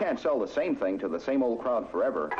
Can't sell the same thing to the same old crowd forever.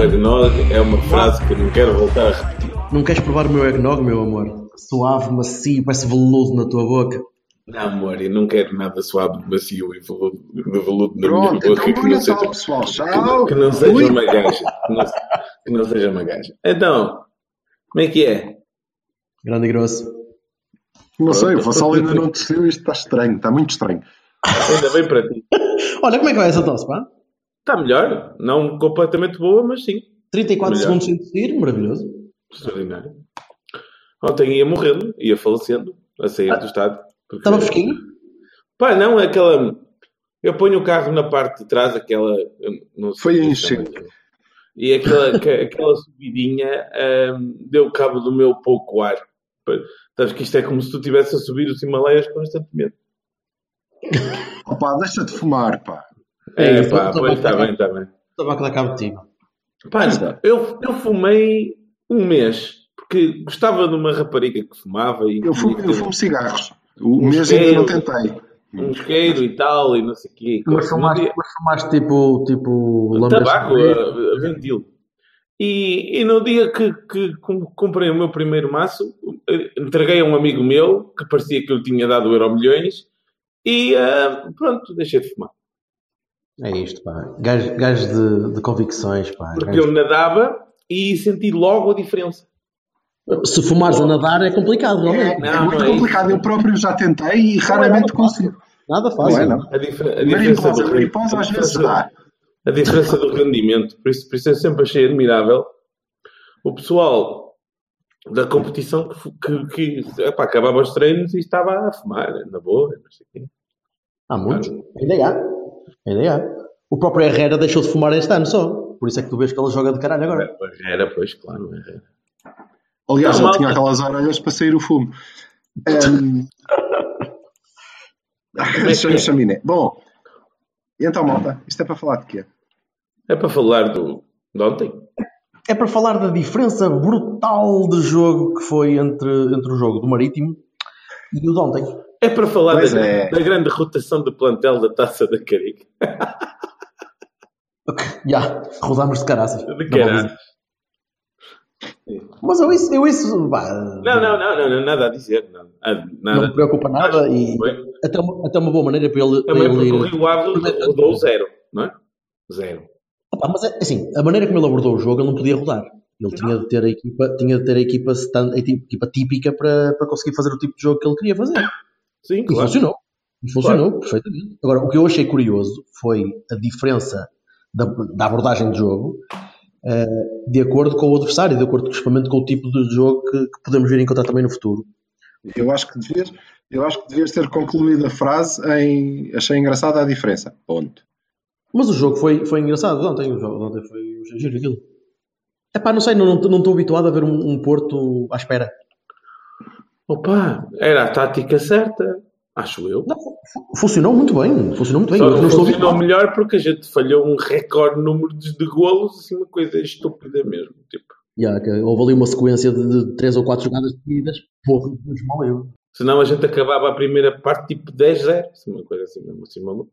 Eggnog é uma frase que não quero voltar a repetir. Não queres provar o meu eggnog, meu amor? Suave, macio, parece veludo na tua boca. Não, amor, eu não quero nada suave, macio e veludo na minha boca. Então, que, não seja, pessoal, que não seja uma gaja. Que não seja uma gaja. Então, como é que é? Grande e grosso. Não sei, o Vassal ainda não desceu, isto está estranho, está muito estranho. Ainda bem para ti. Olha, como é que vai essa tosse, pá? Está melhor, não completamente boa, mas sim. 34 melhor. Segundos sem descer, maravilhoso. Extraordinário. Ontem ia morrendo, ia falecendo, a sair do estado. Porque... Estava fresquinho? Pá, não, aquela... Eu ponho o carro na parte de trás, aquela... Não sei. Foi enchente. E aquela subidinha deu cabo do meu pouco ar. Sabes que isto é como se tu estivesse a subir os Himalaias constantemente. Opa, deixa de fumar, pá. É, pá, está bem, está bem. Estava a clacar de ti. Pá, eu fumei um mês, porque gostava de uma rapariga que fumava. E eu fumo cigarros. O mês ainda não tentei. Um isqueiro e tal, e não sei o quê. Mas fumaste tipo tabaco, a Vendil. E no dia que comprei o meu primeiro maço, entreguei a um amigo meu, que parecia que eu tinha dado €milhões, e pronto, deixei de fumar. É isto, pá. Gajo de convicções, pá. Porque eu nadava e senti logo a diferença. Se fumares a nadar é complicado, não é? É muito complicado. Eu próprio já tentei e raramente consigo. Nada fácil. Não é, não. A diferença às vezes dá. A diferença do rendimento. Por isso eu sempre achei admirável o pessoal da competição que acabava os treinos e estava a fumar, na boa, não sei o quê. Há muitos. Ainda há. O próprio Herrera deixou de fumar este ano só. Por isso é que tu vês que ele joga de caralho agora. Herrera, pois, claro. Herrera. Aliás, já tinha aquelas orelhas para sair o fumo. Chaminé. Bom, e então, malta, isto é para falar de quê? É para falar de ontem. É para falar da diferença brutal de jogo que foi entre o jogo do Marítimo e o de ontem. É para falar da grande rotação do plantel da Taça da Carica. Ok, já. Rodámos de caraças. De caraças. Mas eu isso... Bah, não, nada a dizer. Não me preocupa nada e até uma boa maneira para ele... Também porque o Rio Ave rodou zero, não é? Zero. Opa, mas é, assim, a maneira como ele abordou o jogo, ele não podia rodar. Ele tinha de ter a equipa típica para conseguir fazer o tipo de jogo que ele queria fazer. Sim, claro. E funcionou claro. Perfeitamente. Agora, o que eu achei curioso foi a diferença da abordagem de jogo de acordo com o adversário, de acordo principalmente com o tipo de jogo que podemos vir encontrar também no futuro. Eu acho que devias ter concluído a frase em achei engraçada a diferença. Ponto. Mas o jogo foi engraçado. Ontem foi giro aquilo. Epá, não sei, não estou habituado a ver um Porto à espera. Opa, era a tática certa, acho eu. Não, funcionou muito bem. Só não funcionou melhor porque a gente falhou um recorde número de golos, assim, uma coisa estúpida mesmo. Tipo. Houve ali uma sequência de 3 ou 4 jogadas seguidas, porra, mas mal eu. Senão a gente acabava a primeira parte tipo 10-0, uma coisa assim mesmo, assim maluco.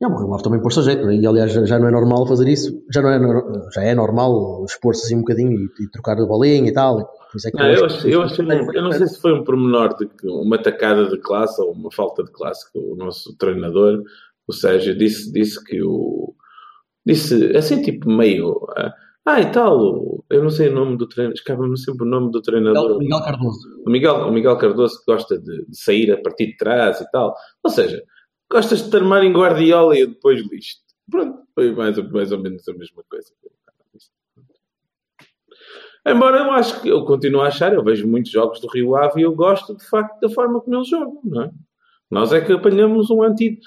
Não, o Lavo também pôs-se a jeito, e aliás já não é normal fazer isso, já é normal expor-se assim um bocadinho e trocar de bolinha e tal. Eu não sei se foi um pormenor de que uma tacada de classe ou uma falta de classe que o nosso treinador, o Sérgio, disse assim tipo meio e tal, eu não sei o nome do treinador, escapa-me sempre o nome do treinador. Miguel Cardoso. O Miguel Cardoso que gosta de sair a partir de trás e tal, ou seja, gostas de te armar em Guardiola e depois lixo. Pronto, foi mais ou menos a mesma coisa. Embora eu continuo a achar, eu vejo muitos jogos do Rio Ave e eu gosto de facto da forma como eles jogam, não é? Nós é que apanhamos um antídoto.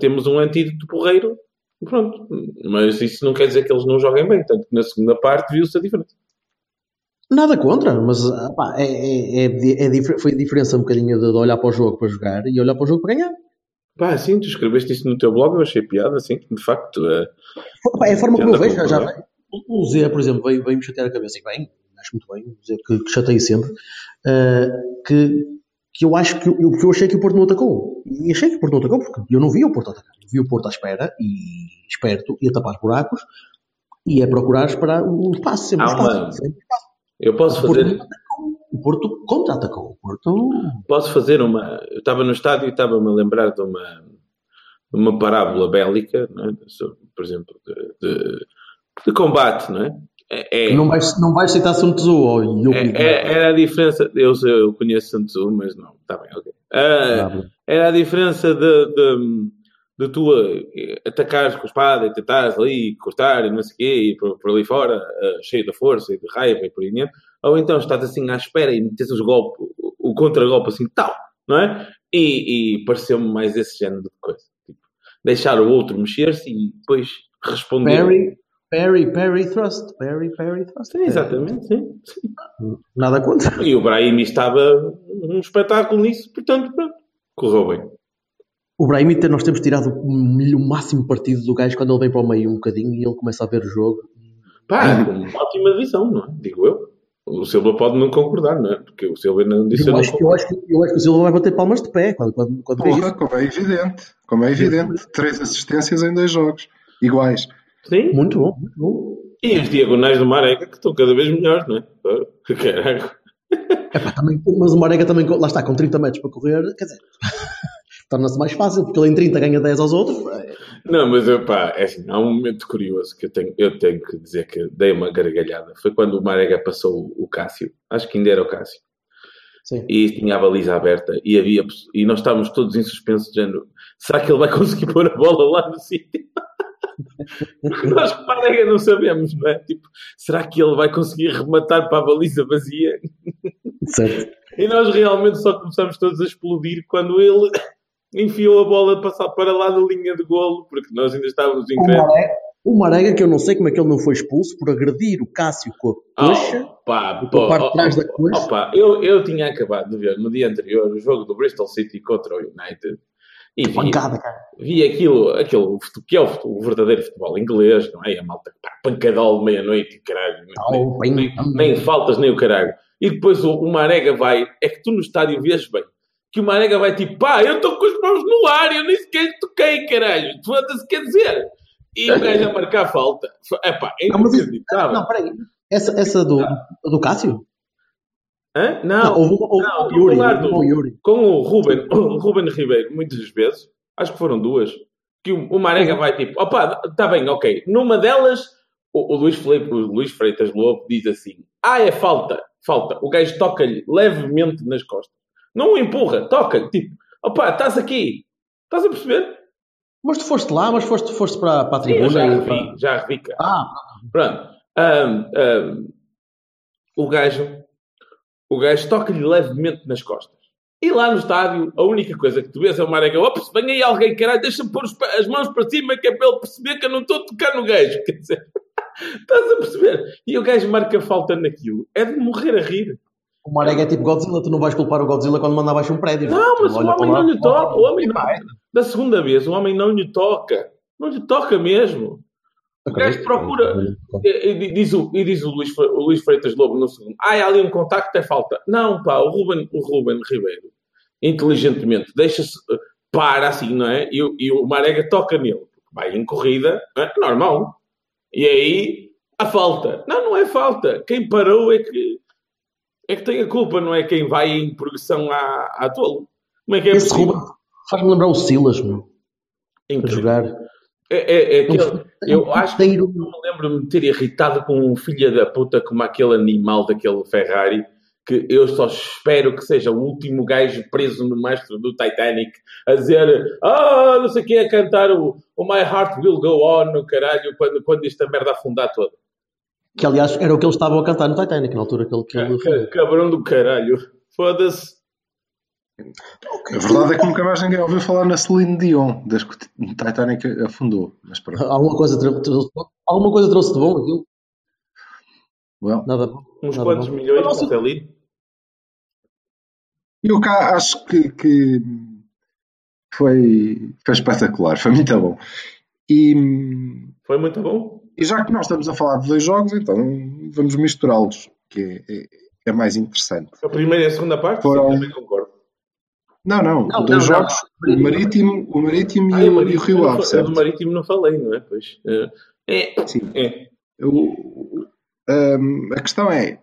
Temos um antídoto porreiro. Pronto. Mas isso não quer dizer que eles não joguem bem. Tanto que na segunda parte viu-se a diferença. Nada contra, mas pá, foi a diferença um bocadinho de olhar para o jogo para jogar e olhar para o jogo para ganhar. Pá, sim, tu escreveste isso no teu blog, eu achei piada, sim, de facto. Pá, é a forma como eu vejo. Já o Zé, por exemplo, veio-me chatear a cabeça, e bem, acho muito bem, o Zé que chateio sempre, que eu acho que eu achei que o Porto não atacou. E achei que o Porto não atacou porque eu não vi o Porto atacar. Vi o Porto à espera, e esperto, e a tapar buracos, e a procurar esperar o passe, sempre espaço. Eu posso fazer... O Porto contra-atacou. Posso fazer uma... Eu estava no estádio e estava-me a lembrar de uma parábola bélica, não é? Por exemplo, de combate, não é? Não vais citar Sun Tzu ou Yuri? Era a diferença... Eu conheço Sun Tzu, mas não. Está bem, ok. Era a diferença de tu atacares com a espada e tentares ali cortar e não sei o quê, e por ali fora, cheio de força e de raiva e por aí dentro, ou então estás assim à espera e metes o contra-golpe assim, tal, não é? E pareceu-me mais esse género de coisa. Tipo, deixar o outro mexer-se e depois responder. Parry, thrust. É, exatamente, sim. Nada contra. E o Brahimi estava um espetáculo nisso, portanto, pronto, correu bem. O Brahimi, nós temos tirado o máximo partido do gajo quando ele vem para o meio um bocadinho e ele começa a ver o jogo. Pá, uma ótima visão, não é? Digo eu. O Silva pode não concordar, não é? Porque o Silva não disse... Eu acho que o Silva vai bater palmas de pé quando vê isso. Como é evidente. 3 assistências em 2 jogos. Iguais. Sim. Muito bom. E as diagonais do Marega, que estão cada vez melhores, não é? Caraca. Epá, também, mas o Marega também, lá está, com 30 metros para correr, quer dizer... torna-se mais fácil, porque ele em 30 ganha 10 aos outros. Não, mas pá, é assim, há um momento curioso que eu tenho que dizer que dei uma gargalhada. Foi quando o Marega passou o Cássio, acho que ainda era o Cássio. Sim. E tinha a baliza aberta e nós estávamos todos em suspenso, dizendo, será que ele vai conseguir pôr a bola lá no sítio? Nós o Marega não sabemos, não é? Tipo, será que ele vai conseguir rematar para a baliza vazia? Certo. E nós realmente só começamos todos a explodir quando ele... enfiou a bola a passar para lá da linha de golo, porque nós ainda estávamos incrédulos. O Marega, que eu não sei como é que ele não foi expulso por agredir o Cássio com a coxa, com a parte de trás da coxa. Eu tinha acabado de ver no dia anterior o jogo do Bristol City contra o United e vi aquilo que é o verdadeiro futebol inglês, não é? A malta, pá, pancadol de meia-noite, caralho, nem faltas nem o caralho. E depois o Marega vai, é que tu no estádio vês bem. Que o Marega vai tipo, pá, eu estou com as mãos no ar, eu nem sequer toquei, caralho. Tu andas, quer dizer. E o gajo a marcar a falta. Epá, é inacreditável. Não, peraí. Essa do Cássio? Hã? Não, o Yuri. Com o Rúben Ribeiro, muitas vezes, acho que foram 2, que o Marega vai tipo, opá, está bem, ok. Numa delas, o Luís Freitas Lobo diz assim, é falta. O gajo toca-lhe levemente nas costas. Não o empurra, toca-lhe, tipo, opá, estás aqui, estás a perceber? Mas tu foste lá, foste para a tribuna. Já revi, cara. Pronto. O gajo toca-lhe levemente nas costas. E lá no estádio, a única coisa que tu vês é o Marega, ops, vem aí alguém, caralho, deixa-me pôr as mãos para cima, que é para ele perceber que eu não estou a tocar no gajo, quer dizer, estás a perceber? E o gajo marca falta naquilo, é de morrer a rir. O Marega é tipo Godzilla, tu não vais culpar o Godzilla quando manda abaixo um prédio. Não, mas o homem não lhe toca. Da segunda vez, o homem não lhe toca. Não lhe toca mesmo. O gajo procura. E diz o Luís Freitas Lobo no segundo. Há ali um contacto, é falta. Não, pá, o Rúben Ribeiro, inteligentemente, deixa-se, para assim, não é? E o Marega toca nele. Vai em corrida, é normal. E aí, a falta. Não é falta. Quem parou é que tem a culpa, não é quem vai em progressão à toa. Como é que é esse possível? Faz-me lembrar o Silas, meu. Para jogar. Eu acho que eu me lembro de me ter irritado com um filho da puta como aquele animal daquele Ferrari, que eu só espero que seja o último gajo preso no mastro do Titanic a dizer, não sei o que, a cantar o My Heart Will Go On, o caralho, quando esta merda afundar toda. Que, aliás, era o que eles estavam a cantar no Titanic, na altura. Cabrão do caralho. Foda-se. Okay. A verdade é que nunca mais ninguém ouviu falar na Celine Dion, desde que o Titanic afundou. Mas pronto. Alguma coisa trouxe de bom aquilo? Well, nada bom. Uns quantos milhões para ter lido? Eu cá acho que foi espetacular, foi muito bom. Foi muito bom? E já que nós estamos a falar de dois jogos, então vamos misturá-los, que é mais interessante. A primeira e a segunda parte? Foram... Também concordo. Não, dois jogos, não. O Marítimo e o Rio Ave, certo? Do Marítimo não falei, não é? Pois. Sim. A questão é...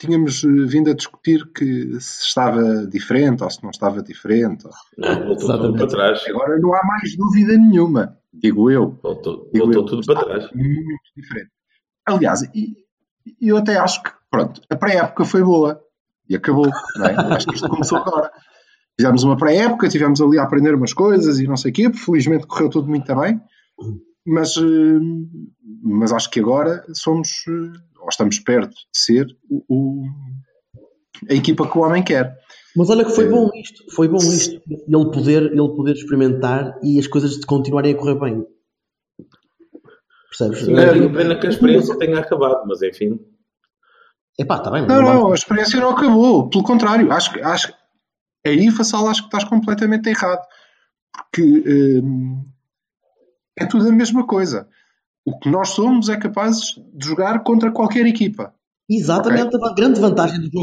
Tínhamos vindo a discutir que se estava diferente ou se não estava diferente. Voltou tudo para trás. Agora não há mais dúvida nenhuma, digo eu. Voltou tudo para trás. Muito diferente. Aliás, eu até acho que, pronto, a pré-época foi boa e acabou. Não é? Acho que isto começou agora. Fizemos uma pré-época, tivemos ali a aprender umas coisas e não sei o quê. Felizmente correu tudo muito bem. Mas acho que agora somos... Ou estamos perto de ser a equipa que o homem quer. Mas olha que foi bom isto, ele poder experimentar e as coisas continuarem a correr bem. Percebes? Pena que a experiência tenha acabado, mas enfim. Epá, está bem. Não, a experiência não acabou, pelo contrário, acho aí, Fassal, acho que estás completamente errado, porque é tudo a mesma coisa. O que nós somos é capazes de jogar contra qualquer equipa. Exatamente, okay? A grande vantagem do jogo.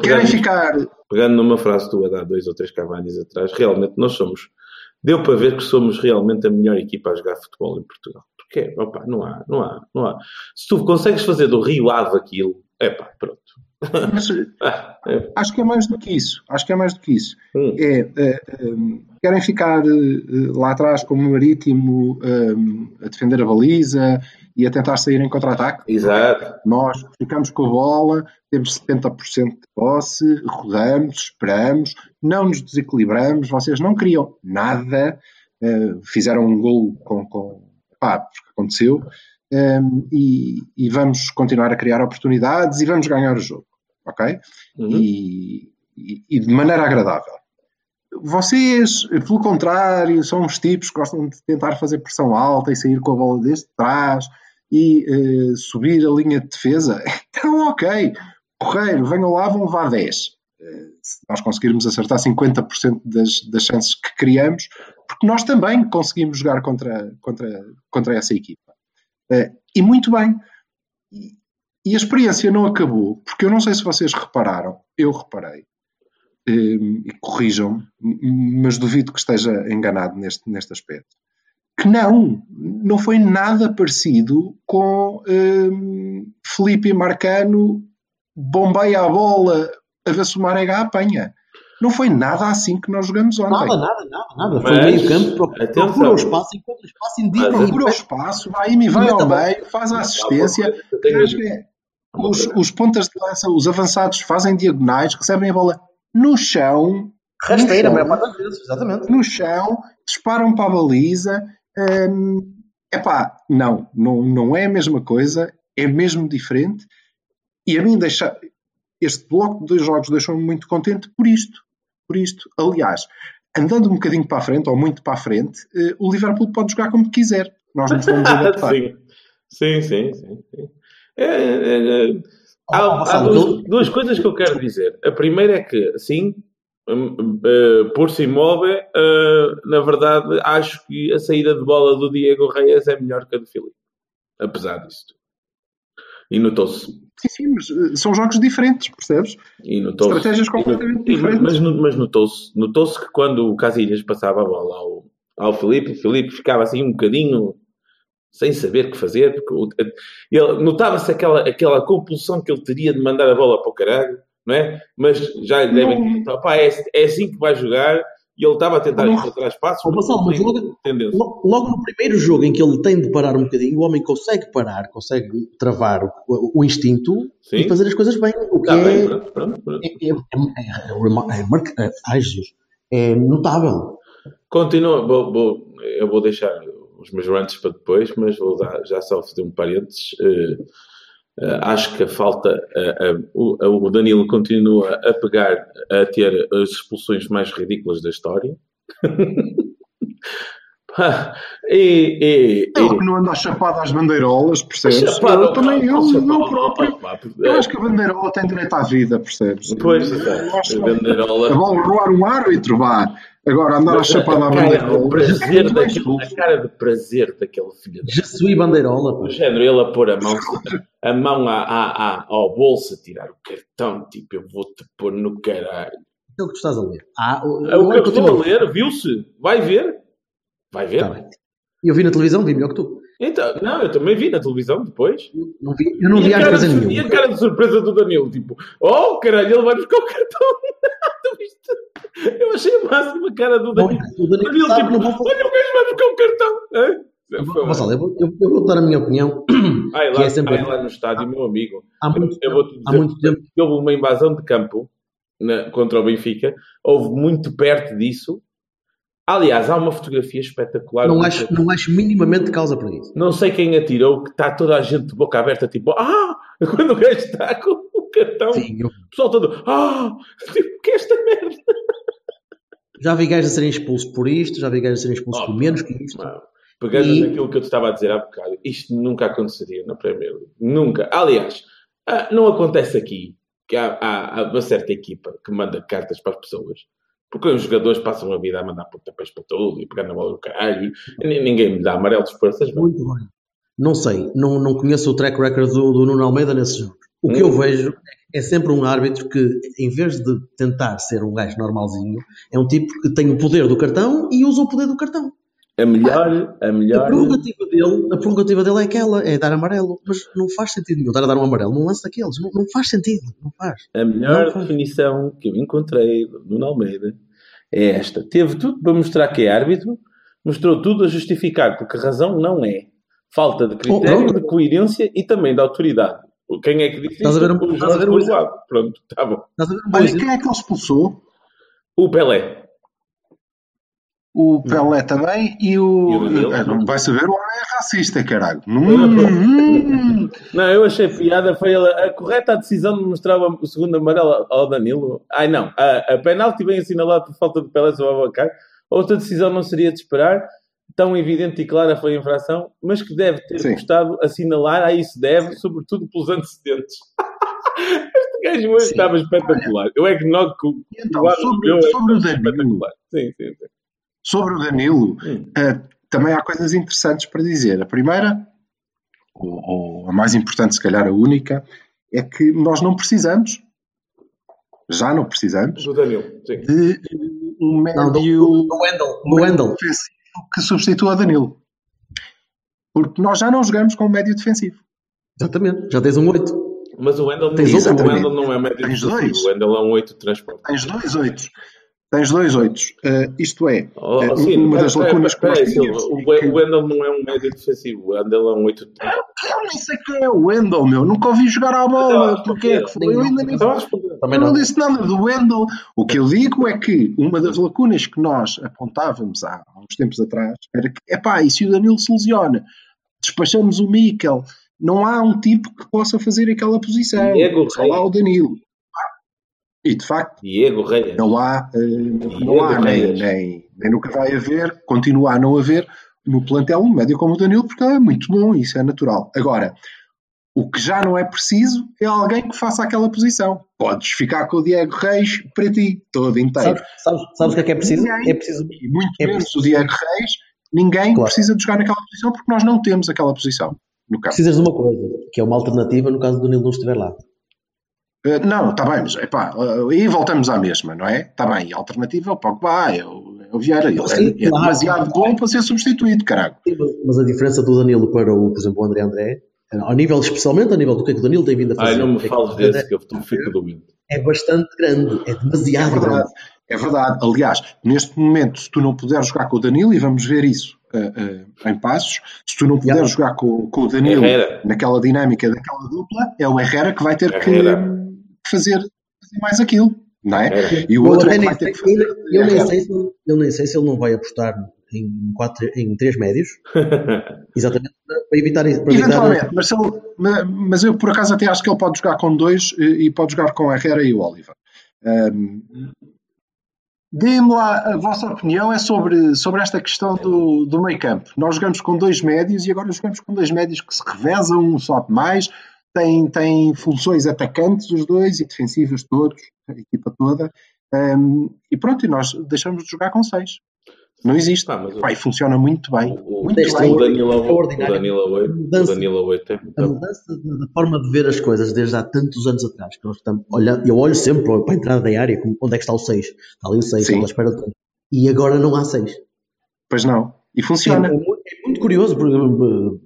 Querem ficar... Pegando numa frase tua de há 2 ou 3 cavalhos atrás, realmente nós somos... Deu para ver que somos realmente a melhor equipa a jogar futebol em Portugal. Porque, opa, não há. Se tu consegues fazer do Rio Ave aquilo, epá, pronto. Mas, acho que é mais do que isso. Querem ficar lá atrás como o Marítimo a defender a baliza e a tentar sair em contra-ataque. Exato. Nós ficamos com a bola, temos 70% de posse, rodamos, esperamos, não nos desequilibramos, vocês não criam nada, fizeram um golo porque aconteceu, e vamos continuar a criar oportunidades e vamos ganhar o jogo, ok? Uhum. E de maneira agradável. Vocês, pelo contrário, são uns tipos que gostam de tentar fazer pressão alta e sair com a bola desde trás e subir a linha de defesa. Então, ok, Correiro, venham lá, vão levar 10. Se nós conseguirmos acertar 50% das chances que criamos, porque nós também conseguimos jogar contra essa equipa. E muito bem. E a experiência não acabou, porque eu não sei se vocês repararam, eu reparei. E corrijam-me, mas duvido que esteja enganado neste aspecto, que não foi nada parecido com Felipe Marcano bombeia a bola a ver se o Marega a apanha. Não foi nada assim que nós jogamos ontem. Nada. Foi meio campo, procura o espaço, encontra o espaço, indica, procura o espaço, vai ao meio, faz a assistência. Os pontas de lança, os avançados fazem diagonais, recebem a bola no chão, rasteira, a maior parte das vezes, exatamente. No chão, disparam para a baliza. Não é a mesma coisa, é mesmo diferente. E a mim este bloco de 2 jogos deixou-me muito contente por isto. Aliás, andando um bocadinho para a frente, ou muito para a frente, o Liverpool pode jogar como quiser. Nós nos vamos adaptar. Sim. Há duas coisas que eu quero dizer. A primeira é que, sim, por si móvel, na verdade, acho que a saída de bola do Diego Reyes é melhor que a do Filipe. Apesar disso. E notou-se. Sim, mas são jogos diferentes, percebes? E notou-se. Estratégias completamente diferentes. Mas notou-se que quando o Casillas passava a bola ao Filipe, o Filipe ficava assim um bocadinho... sem saber o que fazer, porque ele notava-se aquela compulsão que ele teria de mandar a bola para o caralho, não é? Mas já lhe devem dizer, é assim que vai jogar, e ele estava a tentar encontrar espaços. Logo no primeiro jogo em que ele tem de parar um bocadinho, o homem consegue parar, consegue travar o instinto. Sim. E fazer as coisas bem, o que é notável. Continua, eu vou deixar os meus rantes para depois, mas vou já só fazer um parênteses. Acho que a falta, o Danilo continua a pegar, a ter as expulsões mais ridículas da história. É o que não anda a chapada às bandeirolas, percebes? Eu também, eu próprio. Eu acho que a bandeirola tem direito à vida, percebes? Pois, a bandeirola. É bom rolar um árbitro, vá. Agora, andar a chapada à bandeirola. A cara de prazer daquele filho. Já suí bandeirola. O género, ele a pôr a mão ao bolso, a tirar o cartão, tipo, eu vou-te pôr no caralho. É o que tu estás a ler. O que eu estou a ler, viu-se? Vai ver? Vai ver? Tá bem. Eu vi na televisão, vi melhor que tu. Então, não, eu também vi na televisão depois. Eu não vi a coisa nenhuma. E a cara de surpresa do Danilo, tipo, oh caralho, ele vai buscar o cartão. Eu achei a máxima cara do Danilo. O Danilo sabe, tipo, olha o gajo vai buscar o cartão. Eu vou dar a minha opinião. Lá no estádio, meu amigo. Há muito tempo que houve uma invasão de campo contra o Benfica. Houve muito perto disso. Aliás, há uma fotografia espetacular. Não acho minimamente causa para isso. Não sei quem atirou, que está toda a gente de boca aberta, tipo, quando o gajo está com o cartão. Sim, o pessoal todo, tipo, que é esta merda? Já vi gajos a serem expulsos por isto, já vi gajos a serem expulsos por menos que isto. Não. Pegando naquilo que eu te estava a dizer há bocado, isto nunca aconteceria na Premier League. Nunca. Aliás, não acontece aqui, que há uma certa equipa que manda cartas para as pessoas. Porque os jogadores passam a vida a mandar pontapés para tudo e pegar na bola do caralho. Ninguém me dá amarelos por essas mãos. Muito bem. Não sei. Não conheço o track record do Nuno Almeida nesses jogos. O que eu vejo é sempre um árbitro que, em vez de tentar ser um gajo normalzinho, é um tipo que tem o poder do cartão e usa o poder do cartão. A melhor... A prerrogativa dele é aquela, é dar amarelo. Mas não faz sentido nenhum estar a dar um amarelo num lance daqueles. Não faz sentido, não faz. A melhor definição que eu encontrei do Nuno Almeida é esta. Teve tudo para mostrar que é árbitro, mostrou tudo a justificar, porque a razão não é. Falta de critério, de coerência e também de autoridade. Quem é que disse isso? Pronto, está bom. Olha, quem é que o expulsou? O Pelé. O Pelé também e o vai saber, o homem é racista, caralho. Não, eu achei piada, foi a correta decisão de mostrar o segundo amarelo ao Danilo. A penalti bem assinalado por falta de Pelé sobre o Abacá. Outra decisão não seria de esperar, tão evidente e clara foi a infração, mas que deve ter gostado assinalar, a isso deve, sobretudo pelos antecedentes. Este gajo hoje estava espetacular. Olha, eu é que não... Então, sobre o Danilo. Sim. Sobre o Danilo, também há coisas interessantes para dizer. A primeira, ou a mais importante, se calhar a única, é que nós não precisamos, já não precisamos, do Danilo, de um médio defensivo que substitua o Danilo. Porque nós já não jogamos com um médio defensivo. Exatamente, já tens um 8. Mas o Wendel não é um médio defensivo, o Wendel é um 8 de transporte. Tens dois 8. Tens dois 8s, isto é, uma das lacunas que nós tínhamos. O Wendel não é um médio defensivo, o Wendel é um 8. Eu nem sei quem é o Wendel, meu, nunca ouvi jogar à bola, porque é que foi? Eu ainda nem não disse nada do Wendel. O que eu digo é que uma das lacunas que nós apontávamos há uns tempos atrás era que, e se o Danilo se lesiona, despachamos o Mikel, não há um tipo que possa fazer aquela posição. Só lá o Danilo. E, de facto, Diego Reyes. Não há, nem nunca vai haver, continua a não haver no plantel um médio como o Danilo, porque é muito bom, isso é natural. Agora, o que já não é preciso é alguém que faça aquela posição. Podes ficar com o Diego Reyes para ti, todo inteiro. Sabes o que é preciso? Ninguém, é preciso muito menos o Diego Reyes, ninguém precisa de jogar naquela posição, porque nós não temos aquela posição. No caso. Precisas de uma coisa, que é uma alternativa no caso do Danilo não estiver lá. Não, está bem, mas aí voltamos à mesma, não é? Está bem, a alternativa é o Pogba, é o Vieira, ele é demasiado bom para ser substituído, caralho. Mas a diferença do Danilo para, por exemplo, o André, especialmente ao nível do que o Danilo tem vindo a fazer... não me fales desse, que eu fico domingo. É bastante grande, é demasiado grande. É verdade, aliás, neste momento, se tu não puderes jogar com o Danilo, e vamos ver isso em passos, se tu não puderes jogar com o Danilo Herrera, naquela dinâmica daquela dupla, é o Herrera que vai ter que... fazer mais aquilo, não é? E o outro vai ter que fazer. Eu nem sei se ele não vai apostar em três médios, exatamente, para evitar isso. Eventualmente, mas eu por acaso até acho que ele pode jogar com dois e pode jogar com a Herrera e o Oliver. Deem-me lá a vossa opinião, é sobre esta questão do meio campo. Nós jogamos com dois médios e agora jogamos com dois médios que se revezam, um sobe mais, tem funções atacantes os dois e defensivas todos, a equipa toda, e pronto, e nós deixamos de jogar com seis. Não existe, mas funciona muito bem. O Danilo 8 a mudança da forma de ver as coisas desde há tantos anos atrás, que nós estamos olhando, eu olho sempre para a entrada da área, onde é que está o 6? Está ali o 6, ela espera o 3. E agora não há 6. Pois não. E funciona. É muito curioso, porque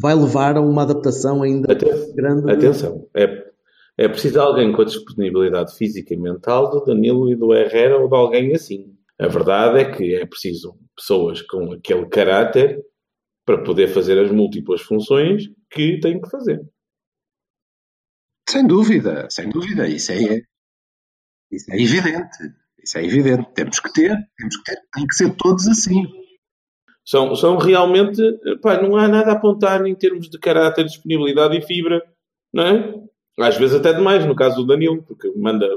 vai levar a uma adaptação ainda grande. Atenção, é preciso alguém com a disponibilidade física e mental do Danilo e do Herrera ou de alguém assim. A verdade é que é preciso pessoas com aquele caráter para poder fazer as múltiplas funções que têm que fazer. Sem dúvida. Isso é evidente. Temos que ter, tem que ser todos assim. São realmente, não há nada a apontar em termos de caráter, disponibilidade e fibra, não é? Às vezes até demais, no caso do Danilo, porque manda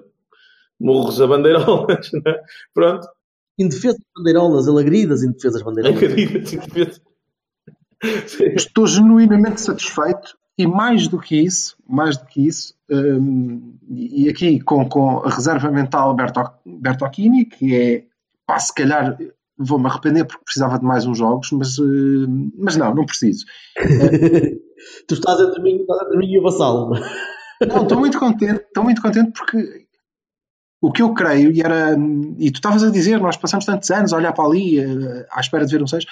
morros a bandeirolas, não é? Pronto. Em defesa das bandeirolas, ele agridas em defesa das bandeirolas. Estou genuinamente satisfeito e mais do que isso, e aqui com a reserva mental Bertocchini, que é, se calhar vou-me arrepender porque precisava de mais uns jogos, mas não preciso. Tu estás entre mim e o Vassalo. Não, estou muito contente porque... O que eu creio, e tu estavas a dizer, nós passamos tantos anos a olhar para ali, à espera de ver um 6.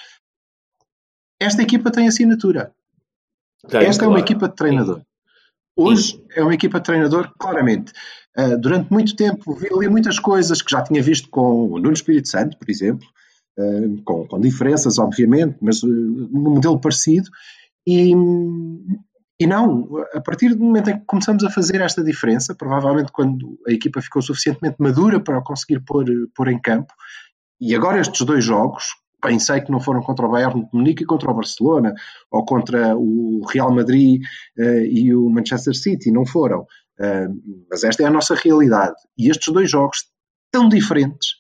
Esta equipa tem assinatura. Esta é uma equipa de treinador. Hoje é uma equipa de treinador, claramente. Durante muito tempo vi ali muitas coisas que já tinha visto com o Nuno Espírito Santo, por exemplo, com diferenças, obviamente, mas num modelo parecido. E não, a partir do momento em que começamos a fazer esta diferença, provavelmente quando a equipa ficou suficientemente madura para conseguir pôr em campo, e agora estes dois jogos, bem sei que não foram contra o Bayern de Munique e contra o Barcelona, ou contra o Real Madrid e o Manchester City, não foram, mas esta é a nossa realidade, e estes dois jogos tão diferentes,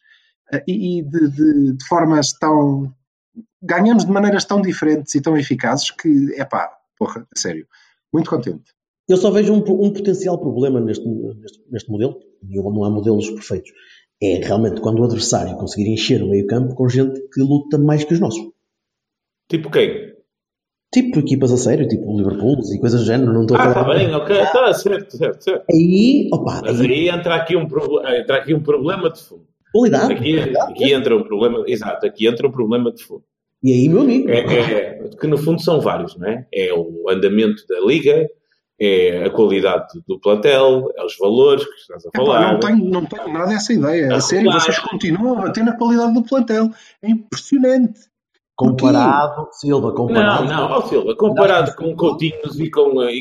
e de formas tão... ganhamos de maneiras tão diferentes e tão eficazes que, porra, sério, muito contente. Eu só vejo um potencial problema neste modelo, e não há modelos perfeitos, é realmente quando o adversário conseguir encher o meio campo com gente que luta mais que os nossos. Tipo quem? Tipo equipas a sério, tipo Liverpool e coisas do género, não estou a falar. Certo. Aí entra aqui um problema de fundo. Qualidade. Aqui entra um problema, exato, aqui entra um problema de fundo. E aí, meu amigo? Que no fundo são vários, não é? É o andamento da liga, é a qualidade do plantel, é os valores que estás a falar. Não tenho nada essa ideia. A sério, vocês continuam a bater na qualidade do plantel. É impressionante. Comparado, Silva. Silva, comparado com Coutinhos e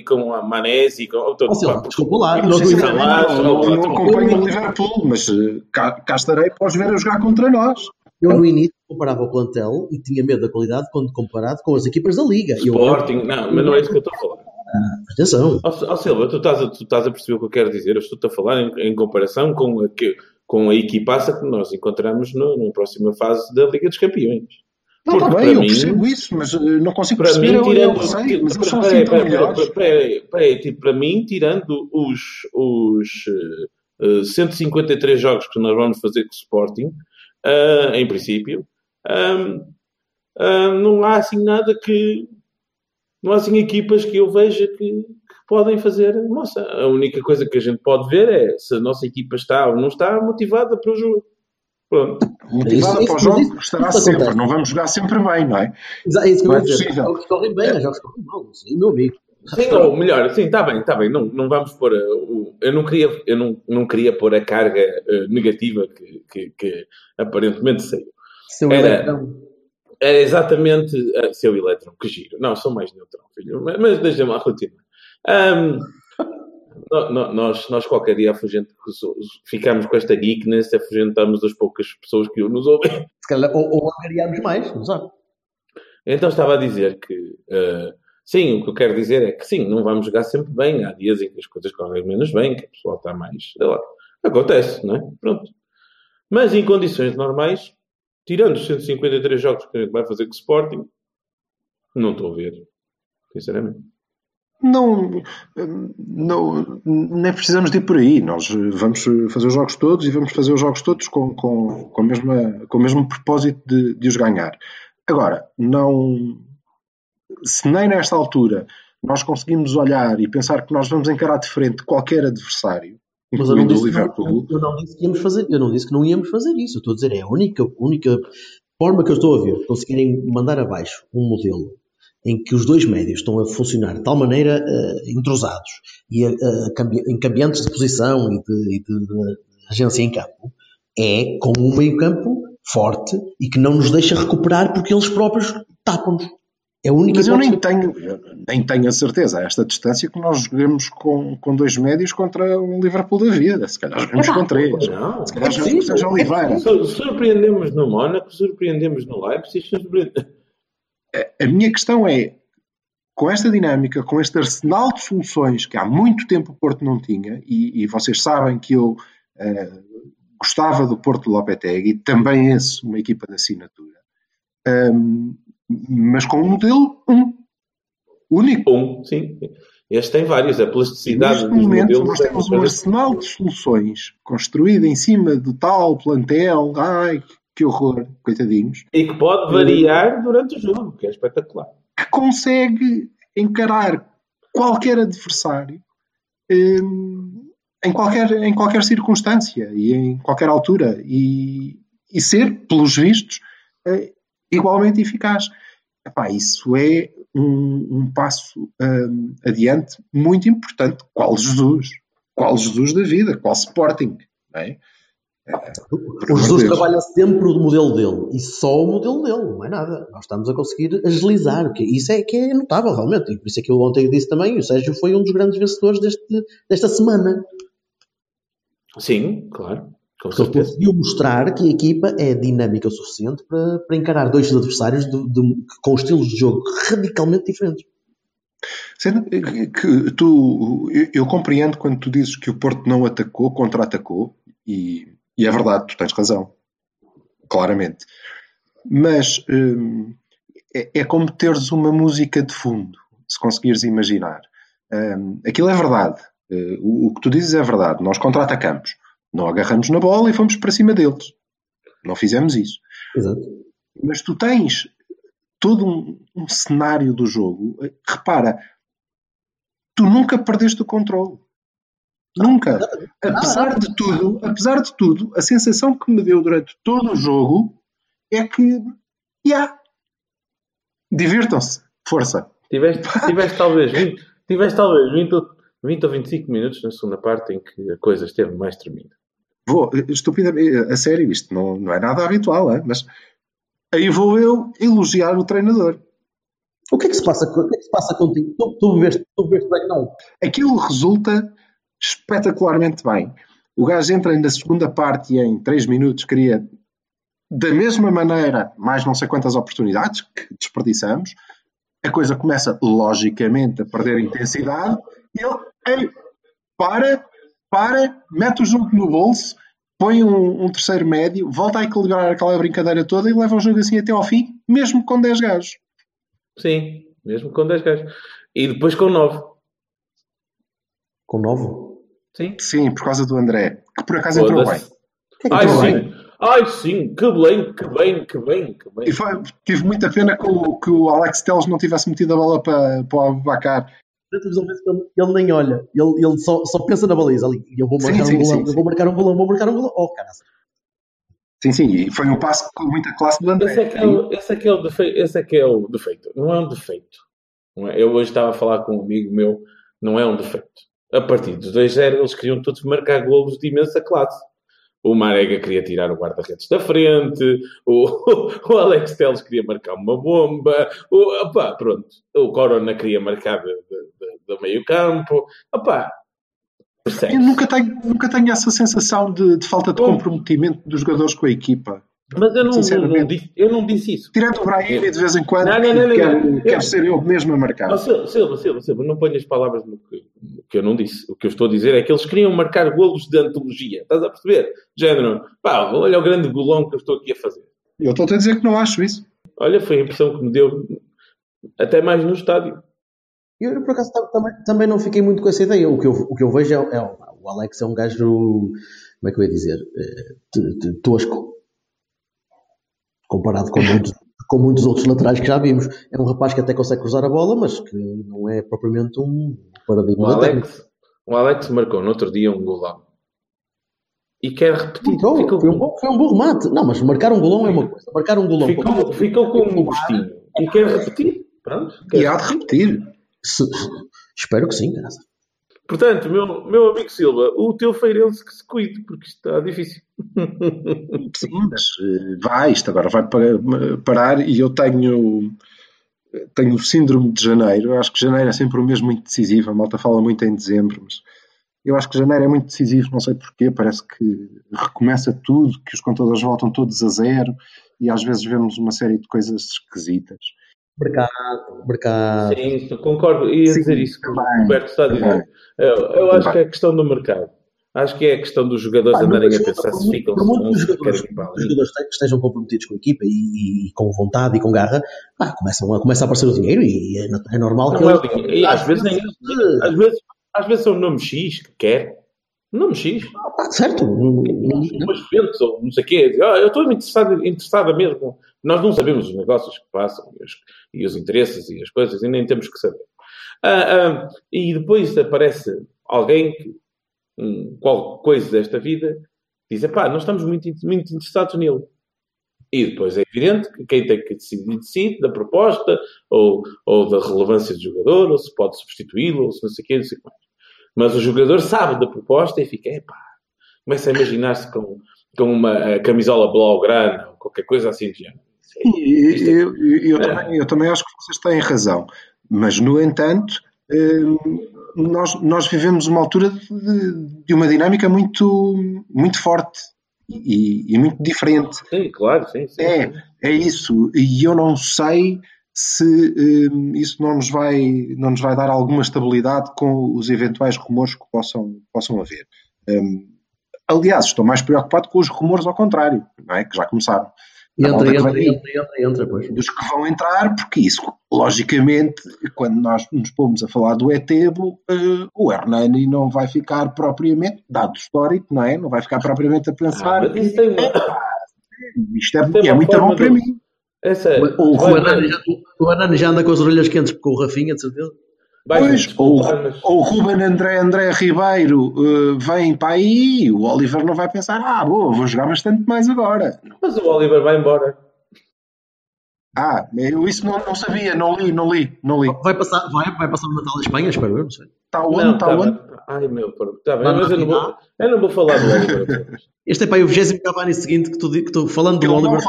com a Manés e com... desculpa lá. Não acompanho o Liverpool, mas cá estarei para os ver a jogar contra nós. Eu no início comparava o plantel e tinha medo da qualidade quando comparado com as equipas da Liga. Sporting, mas não é isso que eu estou a falar. Atenção. Silva, tu estás a perceber o que eu quero dizer. Eu estou-te a falar em comparação com a equipaça que nós encontramos na próxima fase da Liga dos Campeões. Não, está bem, eu percebo isso, mas não consigo perceber. Para mim, tirando os 153 jogos que nós vamos fazer com o Sporting, em princípio, não há assim nada que... Não há assim equipas que eu veja que podem fazer. Nossa, a única coisa que a gente pode ver é se a nossa equipa está ou não está motivada para o jogo. Pronto. Motivada para o jogo estará sempre. Não vamos jogar sempre bem, não é? É isso que eu vou dizer. Jogos correm bem, jogos correm mal. Sim, meu amigo. Sim, ou melhor, sim, está bem, não vamos pôr... Eu não queria pôr a carga negativa que aparentemente saiu. Seu Eletrão. Era exatamente... Seu Eletrão, que giro. Não, sou mais neutral, filho. Mas deixa-me lá continuar. Nós qualquer dia ficamos com esta geekness, afugentamos as poucas pessoas que nos ouvem. Se calhar, ou angariamos mais, não sabe? Então estava a dizer que, sim, o que eu quero dizer é que sim, não vamos jogar sempre bem. Há dias em que as coisas correm menos bem, que a pessoa está mais... sei lá, acontece, não é? Pronto. Mas em condições normais, tirando os 153 jogos que a gente vai fazer com o Sporting, não estou a ver, sinceramente. Não, nem precisamos de ir por aí. Nós vamos fazer os jogos todos e vamos fazer os jogos todos com o mesmo propósito de os ganhar. Agora, não, se nem nesta altura nós conseguimos olhar e pensar que nós vamos encarar de frente qualquer adversário, incluindo o Liverpool... Eu não disse que não íamos fazer isso. Eu estou a dizer, é a única forma que eu estou a ver, conseguirem mandar abaixo um modelo em que os dois médios estão a funcionar de tal maneira entrosados e em cambiantes de posição e de agência em campo, é com um meio campo forte e que não nos deixa recuperar porque eles próprios tapam-nos. É a única... Mas eu nem tenho a certeza a esta distância que nós joguemos com dois médios contra o Liverpool da vida. Se calhar jogamos com três. Não. Se calhar jogamos com o Sérgio Oliveira. Surpreendemos no Mónaco, surpreendemos no Leipzig, surpreendemos... A minha questão é, com esta dinâmica, com este arsenal de soluções que há muito tempo o Porto não tinha, e vocês sabem que eu gostava do Porto do Lopetegui, também esse, uma equipa de assinatura, mas com um modelo único. Sim. Este tem vários, a plasticidade dos modelos... Neste momento nós temos um arsenal de soluções construído em cima do tal plantel, que horror, coitadinhos. E que pode variar durante o jogo, que é espetacular. Que consegue encarar qualquer adversário em qualquer circunstância e em qualquer altura e ser, pelos vistos, igualmente eficaz. Epá, isso é um passo adiante muito importante. Qual Jesus? Qual Jesus da vida? Qual Sporting? Não é? O Jesus trabalha sempre o modelo dele e só o modelo dele, não é nada. Nós estamos a conseguir agilizar, isso é que é notável realmente, e por isso é que eu ontem disse também, o Sérgio foi um dos grandes vencedores desta semana. Sim, claro. Ele conseguiu mostrar que a equipa é dinâmica o suficiente para encarar dois adversários com estilos de jogo radicalmente diferentes. Sendo que eu compreendo quando tu dizes que o Porto não atacou, contra-atacou, e é verdade, tu tens razão, claramente, mas é como teres uma música de fundo, se conseguires imaginar. Aquilo é verdade, o que tu dizes é verdade. Nós contra-atacamos, não agarramos na bola e fomos para cima deles, não fizemos isso. Exato. Mas tu tens todo um cenário do jogo. Repara, tu nunca perdeste o controle. Nunca. Apesar de tudo, a sensação que me deu durante todo o jogo é que, divirtam-se, força. Tiveste talvez 20 ou 25 minutos na segunda parte em que a coisa esteve mais tremida. Vou, estupidamente, a sério, isto não é nada habitual, mas aí vou eu elogiar o treinador. O que é que se passa, contigo? Tu bebeste bem, não? Aquilo resulta espetacularmente bem. O gajo entra na segunda parte e em 3 minutos cria, da mesma maneira, mais não sei quantas oportunidades que desperdiçamos. A coisa começa, logicamente, a perder intensidade. Ele para, mete o jogo no bolso, põe um terceiro médio, volta a equilibrar aquela brincadeira toda e leva o jogo assim até ao fim, mesmo com 10 gajos. Sim, mesmo com 10 gajos. E depois com 9. Com 9? Sim, por causa do André, que por acaso entrou bem. Ai sim, que bem. E tive muita pena que o Alex Telles não tivesse metido a bola para o Abubacar. Ele nem olha, ele só pensa na baliza ali. Eu vou marcar um bolão. Oh, cara. Sim, e foi um passo com muita classe do André. Esse é que é o defeito. Não é um defeito. Não é? Eu hoje estava a falar com um amigo meu, não é um defeito. A partir dos 2-0, eles queriam todos marcar golos de imensa classe. O Marega queria tirar o guarda-redes da frente, o Alex Telles queria marcar uma bomba, o Corona queria marcar do meio campo. Percebes? Eu nunca tenho essa sensação de falta de comprometimento dos jogadores com a equipa. Mas eu não disse isso. Tirando o Brahimi de vez em quando, quero ser eu mesmo a marcar. Silva, não ponho as palavras no que eu não disse. O que eu estou a dizer é que eles queriam marcar golos de antologia. Estás a perceber? Género, pá, olha o grande golão que eu estou aqui a fazer. Eu estou a dizer que não acho isso. Olha, foi a impressão que me deu, até mais no estádio. Eu, por acaso, também não fiquei muito com essa ideia. O que eu vejo é o Alex é um gajo, como é que eu ia dizer, tosco. Comparado com muitos outros laterais que já vimos. É um rapaz que até consegue cruzar a bola, mas que não é propriamente um paradigma. O Alex marcou no outro dia um golão. E quer repetir. Então, foi um bom remate. Não, mas marcar um golão é uma coisa. Marcar um golão... Ficou com um gostinho. E quer repetir. Pronto. E há de repetir. Espero que sim, graças. Portanto, meu amigo Silva, o teu feirense que se cuide, porque isto está difícil. Sim, mas isto agora vai parar e eu tenho o síndrome de janeiro. Eu acho que janeiro é sempre um mês muito decisivo. A malta fala muito em dezembro, mas eu acho que janeiro é muito decisivo, não sei porquê. Parece que recomeça tudo, que os contadores voltam todos a zero e às vezes vemos uma série de coisas esquisitas. Mercado. Sim, isso, concordo. Ia dizer isso que também, o Roberto está a dizer. Eu acho que é a questão do mercado. Acho que é a questão dos jogadores andarem a pensar se ficam. Por muito que os jogadores estejam comprometidos com a equipa e com vontade e com garra, começa a aparecer o dinheiro e é normal que eles... Às vezes são nome X que quer. Nome X. Certo. Umas ventas ou não sei o quê. Eu estou interessada mesmo. Nós não sabemos os negócios que passam e os interesses e as coisas, e nem temos que saber. E depois aparece alguém que, qualquer coisa desta vida, diz, nós estamos muito interessados nele. E depois é evidente que quem tem que decidir, decide da proposta, ou da relevância do jogador, ou se pode substituí-lo, ou se não sei o quê, não sei quanto. Mas o jogador sabe da proposta e fica, começa a imaginar-se com uma camisola blaugrana, ou qualquer coisa assim. Sim, eu também acho que vocês têm razão, mas no entanto nós vivemos uma altura de uma dinâmica muito, muito forte e muito diferente. Sim, claro, sim. É isso, e eu não sei se isso não nos vai dar alguma estabilidade com os eventuais rumores que possam haver. Aliás, estou mais preocupado com os rumores ao contrário, não é? Que já começaram. Entra, pois. Dos que vão entrar, porque isso, logicamente, quando nós nos pomos a falar do Etebo, o Hernani não vai ficar propriamente, dado histórico, não é? Não vai ficar propriamente a pensar. Isto é muito bom para mim. O Hernani já anda com as orelhas quentes com o Rafinha, de certeza. Pois, ou o Ruben André Ribeiro vem para aí, o Oliver não vai pensar, vou jogar bastante mais agora. Mas o Oliver vai embora. Eu isso não sabia, não li. Vai passar o Natal em Espanha, espero eu, não sei. Está onde? Ai meu, está bem, mas eu não vou falar do Oliver. Este é para o 20º Cavani seguinte que tu falando do Oliver.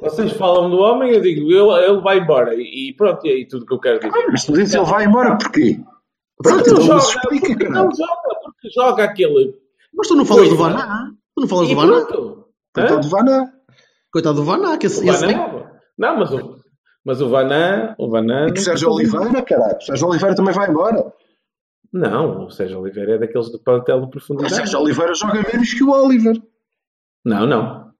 Vocês falam do homem, eu digo, ele vai embora e pronto, é tudo o que eu quero dizer. Mas tu dizes ele vai embora porquê? Pronto, ele joga, porque joga aquele... Mas tu não falas do Vaná? Tu não falas do Vaná? Coitado do Vaná. Não, mas o Vaná... E o Sérgio Oliveira, caralho. O Sérgio Oliveira também vai embora. Não, o Sérgio Oliveira é daqueles do plantel de profundidade. O Sérgio Oliveira joga menos que o Oliver. Não. Não?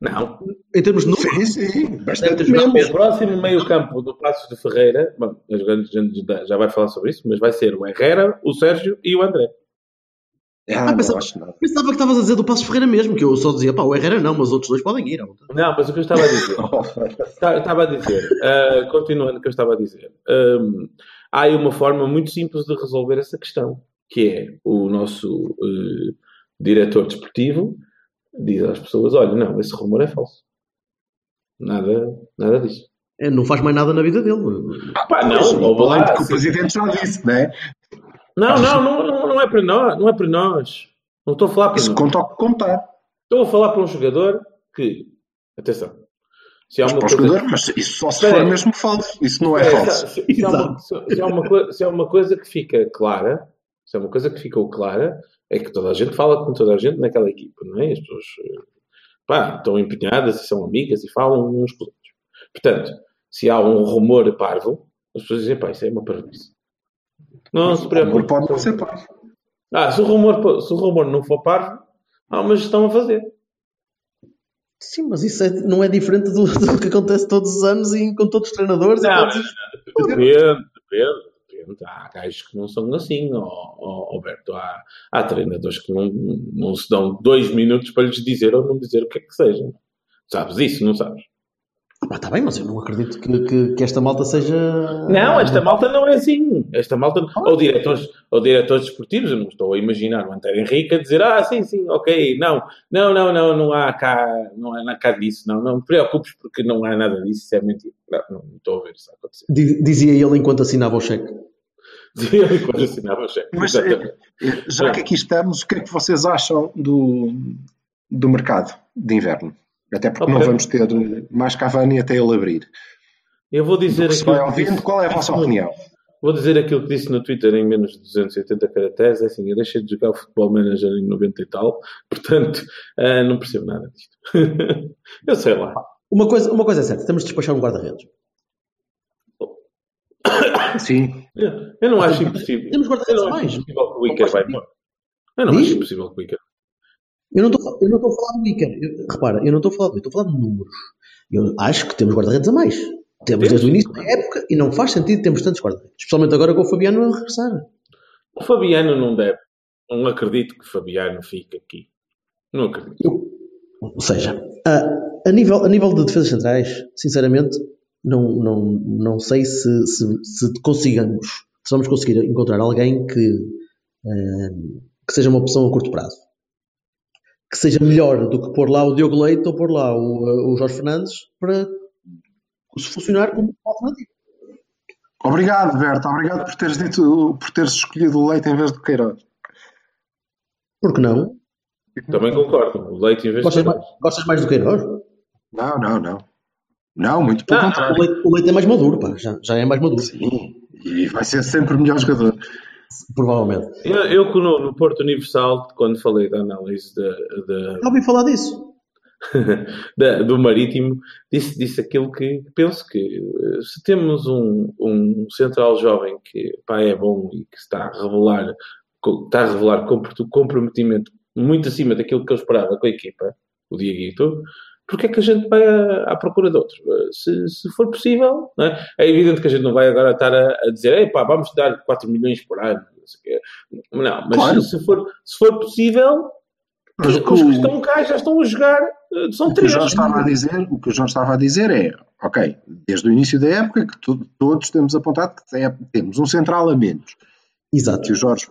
Não. Em termos de número? Sim, bastante menos. O próximo meio-campo do Passos de Ferreira, bom, a gente já vai falar sobre isso, mas vai ser o Herrera, o Sérgio e o André. Pensava que estavas a dizer do Passos Ferreira mesmo, que eu só dizia, o Herrera não, mas os outros dois podem ir. Não, mas o que eu estava a dizer, continuando o que eu estava a dizer, há aí uma forma muito simples de resolver essa questão, que é o nosso diretor desportivo diz às pessoas, olha, não, esse rumor é falso. Nada disso. Não faz mais nada na vida dele. O presidente já disse, não é? Não é para nós. Não é para nós. Não estou a falar para nós. Isso conta o que contar. Estou a falar para um jogador que... Atenção. Se há uma coisa... jogador, mas isso só se for mesmo falso. Isso não é falso. Se há uma coisa que fica clara, Isso é uma coisa que ficou clara, é que toda a gente fala com toda a gente naquela equipa, não é? As pessoas estão empenhadas e são amigas e falam uns com os outros. Portanto, se há um rumor parvo, as pessoas dizem, pá, isso é uma parvoíce. Não se preocupe. O rumor pode não ser parvo. Se o rumor não for parvo, há uma gestão a fazer. Sim, mas isso não é diferente do que acontece todos os anos e com todos os treinadores. Não, depende. Há gajos que não são assim, Alberto. Há treinadores que não se dão 2 minutos para lhes dizer ou não dizer o que é que seja. Sabes isso, não sabes? Está bem, mas eu não acredito que esta malta seja... Não, esta malta não é assim. Esta malta... Ou diretores desportivos, eu não estou a imaginar o Antero Henrique a dizer, sim, ok, não há cá disso, não me preocupes porque não há nada disso, isso é mentira. Não estou a ver isso acontecer. Dizia ele enquanto assinava o cheque. Mas, já que aqui estamos, o que é que vocês acham do mercado de inverno? Até porque não vamos ter mais Cavani até ele abrir. Eu vou dizer aquilo. Qual é a vossa opinião? Vou dizer aquilo que disse no Twitter em menos de 280 caracteres. É assim, eu deixei de jogar o Futebol Manager em 90 e tal. Portanto, não percebo nada disto. Eu sei lá. Uma coisa é certa. Temos de despachar um guarda-redes. Sim. Eu não acho impossível. Temos guarda-redes mais. Eu não acho impossível que o Iker. Eu não estou a falar do Iker. Repara, estou a falar de números. Eu acho que temos guarda-redes a mais. Temos desde o início da época e não faz sentido termos tantos guarda-redes. Especialmente agora com o Fabiano a regressar. O Fabiano não deve. Não acredito que o Fabiano fique aqui. Não acredito. Ou seja, a nível de defesas centrais, sinceramente, não sei se consigamos. Se vamos conseguir encontrar alguém que seja uma opção a curto prazo. Que seja melhor do que pôr lá o Diogo Leite ou pôr lá o Jorge Fernandes para se funcionar como alternativa. Obrigado, Berto. Obrigado por teres escolhido o Leite em vez do Queiroz. Por que não? Também concordo. O Leite em vez do Queiroz. Gostas mais do Queiroz? Não. Não, muito pelo contrário. O Leite é mais maduro, pá. Já é mais maduro. Sim, e vai ser sempre o melhor jogador. Provavelmente. Eu no Porto Universal, quando falei da análise da... Não ouvi falar disso. do Marítimo, disse aquilo que penso que se temos um central jovem que é bom e que está a revelar comprometimento muito acima daquilo que eu esperava com a equipa, o Dieguito, porque é que a gente vai à procura de outros? Se for possível, não é? É evidente que a gente não vai agora estar a dizer vamos dar 4 milhões por ano. Não, sei o quê. Não, mas claro. se for possível, os que estão cá já estão a jogar, são 3. O que o João estava a dizer é, ok, desde o início da época que todos temos apontado que temos um central a menos. Exato. Que o Jorge,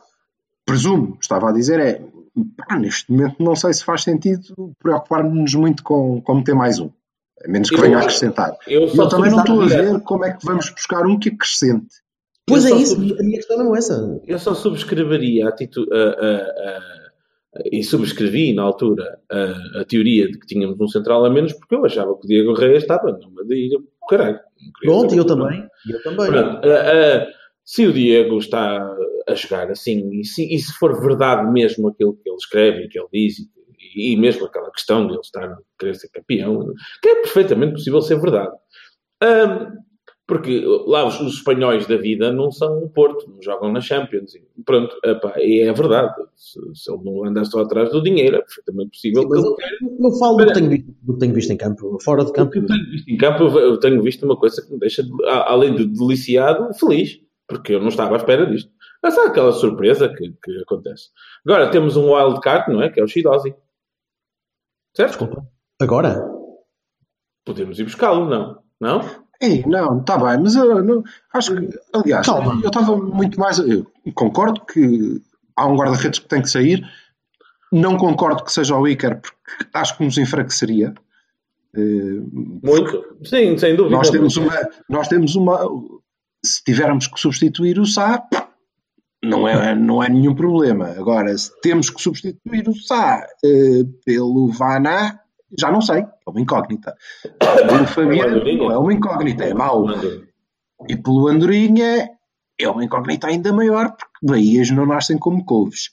presumo, estava a dizer neste momento não sei se faz sentido preocupar-nos muito com meter mais um, a menos que venha a acrescentar. Eu também não estou a ver como é que vamos buscar um que acrescente. Pois é isso, a minha questão não é essa. Eu só subscreveria e subscrevi na altura a teoria de que tínhamos um central a menos porque eu achava que o Diego Reyes estava numa de ir ao caralho. Pronto, eu também. Pronto, se o Diego está a jogar assim, e se for verdade mesmo aquilo que ele escreve e que ele diz, e mesmo aquela questão de ele estar a querer ser campeão, que é perfeitamente possível ser verdade. Porque lá os espanhóis da vida não são o Porto, não jogam na Champions. Pronto, e é verdade. Se ele não andar só atrás do dinheiro, é perfeitamente possível. Sim, mas eu falo do que tenho visto em campo, fora de campo. Eu tenho visto uma coisa que me deixa, além de deliciado, feliz. Porque eu não estava à espera disto. Mas há aquela surpresa que acontece. Agora temos um wildcard, não é? Que é o Shidosi. Certo? Desculpa. Agora? Podemos ir buscá-lo, não? Não? Não, está bem. Mas eu não, acho que, aliás, calma. Eu estava muito mais... Eu concordo que há um guarda-redes que tem que sair. Não concordo que seja o Iker, porque acho que nos enfraqueceria. Muito. Sim, sem dúvida. Nós temos uma... Se tivermos que substituir o Sá, não é nenhum problema. Agora, se temos que substituir o Sá pelo Vaná, já não sei, é uma incógnita. Pelo Fabiano não é uma incógnita, é mau. E pelo Andorinha é uma incógnita ainda maior, porque baías não nascem como couves.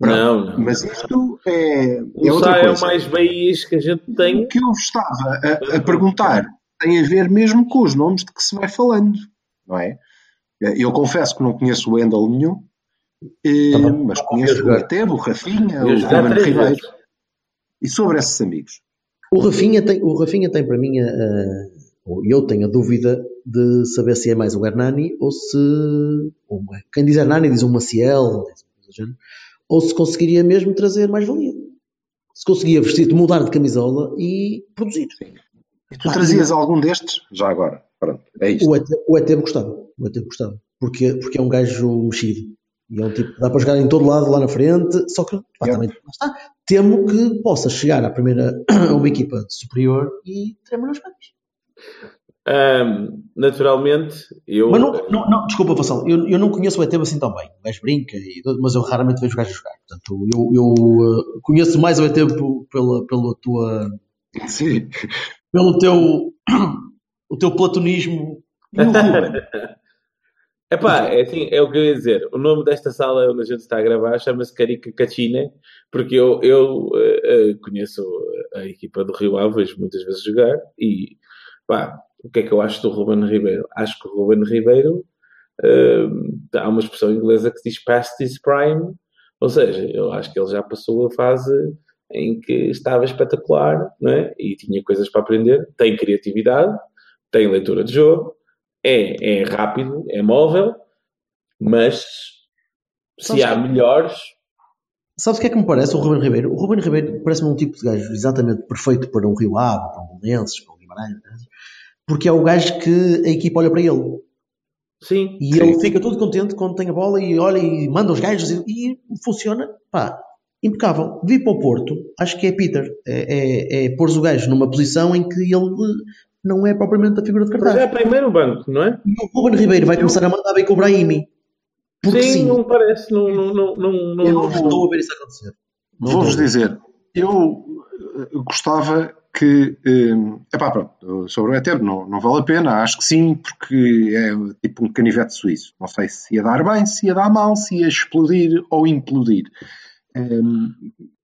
Não. Mas isto é outra coisa. Não é mais baías que a gente tem. O que eu estava a perguntar tem a ver mesmo com os nomes de que se vai falando, não é? Eu confesso que não conheço o Wendel nenhum, mas conheço o Atebo, o Rafinha, o Rúben Ribeiro. E sobre esses amigos? O Rafinha tem para mim, eu tenho a dúvida de saber se é mais o Hernani ou se... Quem diz Hernani diz o Maciel, ou se conseguiria mesmo trazer mais valia. Se conseguia vestir, mudar de camisola e produzir. Sim. E tu trazias algum destes? Já agora. Pronto, é isto. O Atebo gostava. Porque é um gajo mexido. E é um tipo que dá para jogar em todo lado lá na frente, só que também está. Temo que possa chegar à primeira a uma equipa superior e tremar nas mãos. Naturalmente, eu... Mas não, desculpa, Vassal, eu não conheço o Eteba assim tão bem. O gajo brinca, mas eu raramente vejo o gajo jogar. Portanto, eu conheço mais o Eteba pela tua... Sim. Pelo teu... o teu platonismo. É assim, é o que eu ia dizer. O nome desta sala onde a gente está a gravar chama-se Carica Cachina, porque eu conheço a equipa do Rio Ave, vejo muitas vezes jogar, e o que é que eu acho do Rúben Ribeiro? Acho que o Rúben Ribeiro, há uma expressão inglesa que se diz past his prime, ou seja, eu acho que ele já passou a fase em que estava espetacular, não é? E tinha coisas para aprender, tem criatividade, tem leitura de jogo, é rápido, é móvel, mas se há melhores... Sabes o que é que me parece o Rúben Ribeiro? O Rúben Ribeiro parece-me um tipo de gajo exatamente perfeito para um Rio Ave, para um Bolonenses, para um Guimarães, porque é o gajo que a equipa olha para ele. Sim. E ele fica todo contente quando tem a bola e olha e manda os gajos e funciona, impecável. De ir para o Porto, acho que é Peter, é pôr o gajo numa posição em que ele... não é propriamente a figura de cartaz. É primeiro o banco, não é? E o Rúben Ribeiro vai começar a mandar bem com o Brahimi. Porque sim, não parece. Não, eu não estou a ver isso acontecer. Vou-vos dizer, eu gostava que... sobre o Etebo não vale a pena, acho que sim, porque é tipo um canivete suíço. Não sei se ia dar bem, se ia dar mal, se ia explodir ou implodir.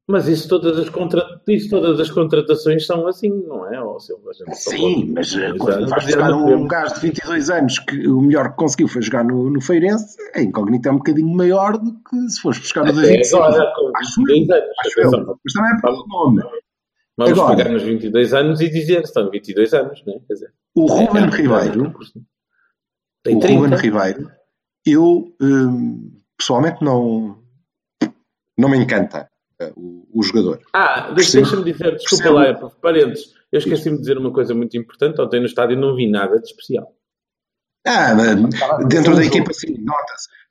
Mas isso todas as contratações são assim, não é? Ou seja, sim, mas quando vais buscar um gajo de 22 anos que o melhor que conseguiu foi jogar no Feirense, a incógnita é um bocadinho maior do que se fores buscar nos 22 anos. Acho eu. Mas também é para o nome. Vamos pegar nos 22 anos e dizer, estão 22 anos, não é? Quer dizer, o Rúben Ribeiro, tem 30. O Rúben Ribeiro, eu pessoalmente não me encanta. O jogador. Deixa-me dizer, desculpa lá, parênteses, eu esqueci-me de dizer uma coisa muito importante. Ontem no estádio não vi nada de especial. Dentro da equipa sim,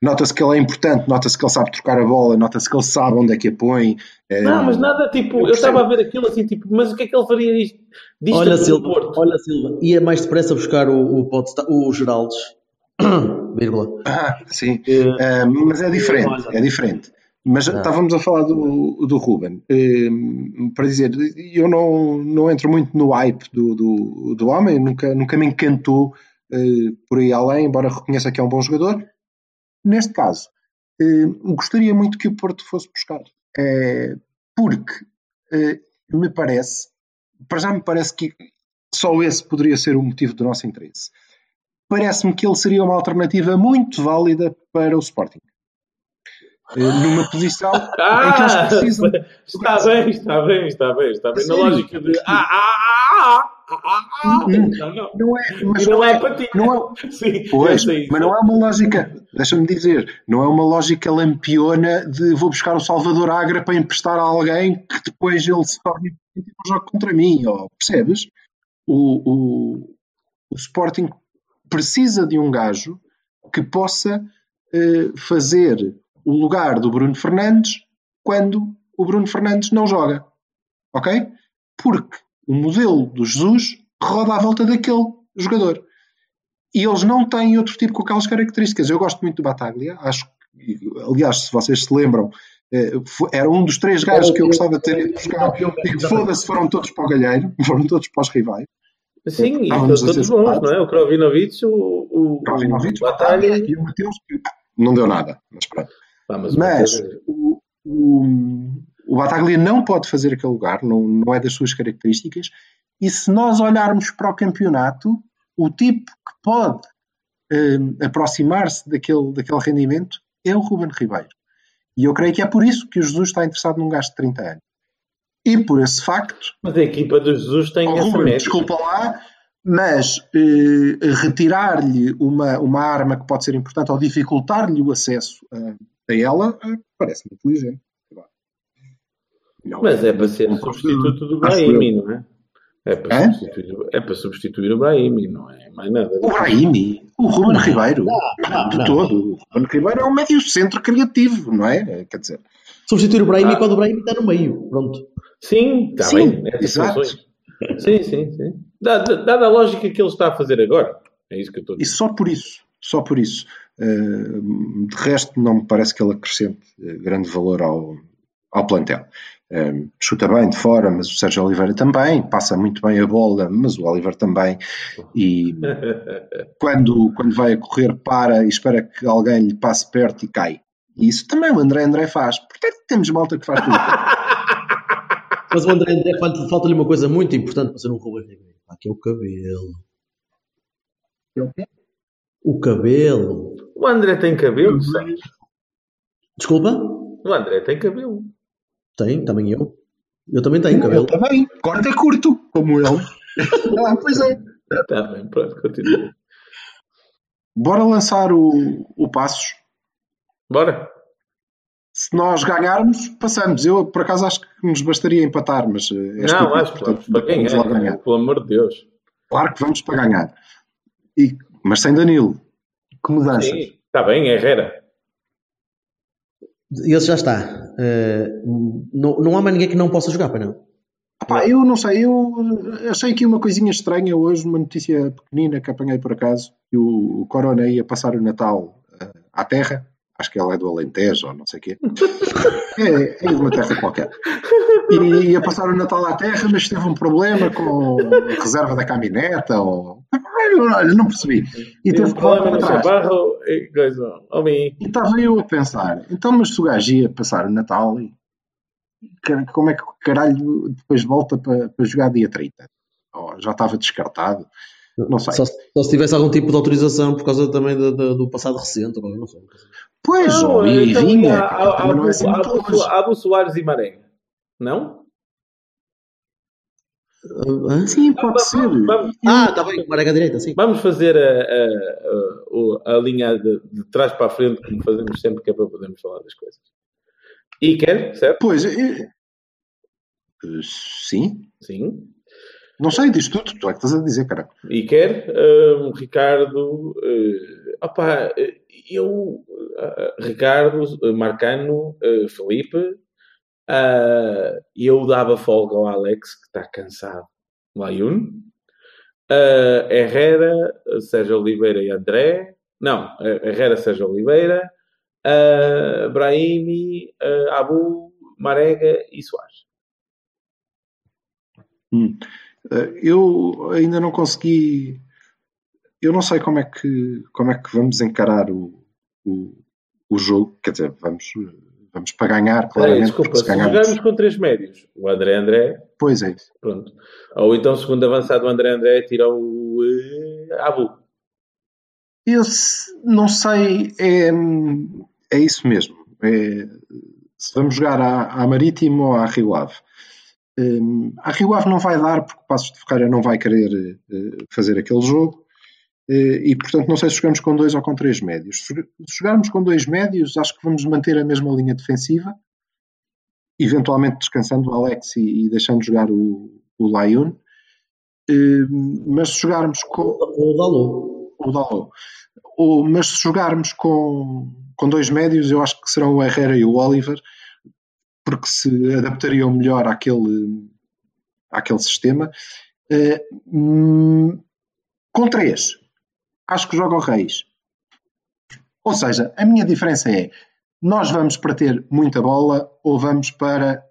nota-se que ele é importante, nota-se que ele sabe trocar a bola, nota-se que ele sabe onde é que a põe. Mas nada, tipo, eu estava a ver aquilo assim, tipo, mas o que é que ele faria disto? Olha Silva, ia mais depressa buscar o Geraldes, sim, mas é diferente. Mas estávamos a falar do Rúben. Para dizer, eu não entro muito no hype do homem, nunca me encantou por aí além, embora reconheça que é um bom jogador. Neste caso, gostaria muito que o Porto fosse buscar. Porque me parece que só esse poderia ser o motivo do nosso interesse. Parece-me que ele seria uma alternativa muito válida para o Sporting. Numa posição em que eles precisam... Está bem. Na lógica de... Mas não é uma lógica... Deixa-me dizer, não é uma lógica lampiona de vou buscar o Salvador Agra para emprestar a alguém que depois ele se torne um jogo contra mim, percebes? O Sporting precisa de um gajo que possa fazer... o lugar do Bruno Fernandes quando o Bruno Fernandes não joga, ok? Porque o modelo do Jesus roda à volta daquele jogador e eles não têm outro tipo com aquelas características. Eu gosto muito do Bataglia, acho que, aliás, se vocês se lembram, era um dos três gajos que eu gostava de ter buscar e que foda-se, foram todos para o Galheiro, foram todos para os rivais. Sim, e todos bons, não é? O Krovinovic, o Bataglia e o Mateus, não deu nada, mas pronto. Ah, mas o Bataglia não pode fazer aquele lugar, não é das suas características, e se nós olharmos para o campeonato, o tipo que pode aproximar-se daquele rendimento é o Rúben Ribeiro. E eu creio que é por isso que o Jesus está interessado num gajo de 30 anos. E por esse facto... Mas a equipa do Jesus tem essa média. Desculpa lá, mas retirar-lhe uma arma que pode ser importante ou dificultar-lhe o acesso a ela, parece-me inteligente. Não, mas é para ser substituto do Brahimi, não é? É para substituir o Brahimi, não é mais nada. O Brahimi? O Rúben Ribeiro? De todo. O Rúben Ribeiro é um médio centro criativo, não é? Quer dizer... Substituir o Brahimi quando o Brahimi está no meio, pronto. Sim, está bem. Exato. Sim. Dada a lógica que ele está a fazer agora. É isso que eu estou a dizer. E só por isso. De resto, não me parece que ele acrescente grande valor ao plantel. Chuta bem de fora, mas o Sérgio Oliveira também, passa muito bem a bola, mas o Oliver também, e quando vai a correr para e espera que alguém lhe passe perto e cai, e isso também o André faz. Portanto temos malta que faz tudo. Mas o André falta-lhe uma coisa muito importante para ser um Rúben Ribeiro, que é o cabelo. É o quê? O cabelo. O André tem cabelo, sabe? Desculpa? O André tem cabelo. Tem, também eu. Eu também tenho cabelo. Eu também. Corta é curto, como eu. Pois é. Está bem, pronto, continua. Bora lançar o Passos. Bora. Se nós ganharmos, passamos. Eu, por acaso, acho que nos bastaria empatar, mas... Não, acho que vamos para ganhar. Pelo amor de Deus. Claro que vamos para ganhar. Mas sem Danilo. Que mudanças. Sim, está bem, Herrera. Ele já está. Não há mais ninguém que não possa jogar, para não? Eu não sei, eu achei aqui uma coisinha estranha hoje, uma notícia pequenina que apanhei por acaso, que o Corona ia passar o Natal à terra, acho que ela é do Alentejo ou não sei o quê, é de uma terra qualquer, e ia passar o Natal à terra, mas teve um problema com a reserva da caminhoneta ou... Olha, não percebi. E teve problema no seu barro e coisa. E estava eu a pensar, então, mas se o gajo ia passar o Natal, como é que o caralho depois volta para jogar dia 30? Oh, já estava descartado. Não sei. Só se tivesse algum tipo de autorização por causa também do passado recente. Não sei. Pois, e vinha. Há Bolsoares e Marega, não? Sim, pode ser. Está bem, Marega à direita, sim. Vamos fazer a linha de trás para a frente, como fazemos sempre, que é para podermos falar das coisas. E quer, certo? Pois, sim. Não sei, diz tudo, tu é que estás a dizer, cara. E quer, Ricardo, Ricardo, Marcano, Felipe... eu dava folga ao Alex, que está cansado, Herrera, Sérgio Oliveira e André, não, Herrera, Sérgio Oliveira, Brahimi, Abu, Marega e Soares. Eu ainda não consegui, eu não sei como é que vamos encarar o jogo, quer dizer, Vamos para ganhar, claramente. Desculpa, se jogarmos com três médios, o André... Pois é. Pronto. Ou então, segundo avançado, o André tira o Abu. Eu não sei, é isso mesmo. Se vamos jogar à Marítimo ou à Rio Ave. À Rio Ave não vai dar, porque o Passos de Ferreira não vai querer fazer aquele jogo. E portanto não sei se jogamos com dois ou com três médios. Se jogarmos com dois médios, acho que vamos manter a mesma linha defensiva, eventualmente descansando o Alex e deixando jogar o Lyon, mas se jogarmos com o Dalo, mas se jogarmos com dois médios, eu acho que serão o Herrera e o Oliver, porque se adaptariam melhor àquele sistema. Com três acho que joga o Reis. Ou seja, a minha diferença é: nós vamos para ter muita bola ou vamos para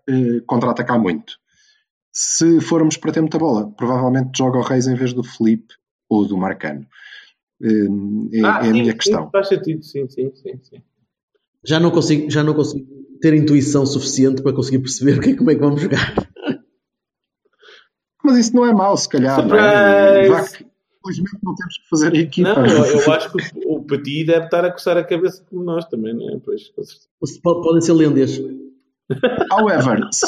contra-atacar muito? Se formos para ter muita bola, provavelmente joga o Reis em vez do Felipe ou do Marcano. É a minha questão. Sim, faz sentido, sim. Já não consigo ter intuição suficiente para conseguir perceber como é que vamos jogar. Mas isso não é mau, se calhar. Infelizmente não temos que fazer a equipa. Não, eu acho que o Petit deve estar a coçar a cabeça como nós também, não é? Pois, podem ser lendas. However, se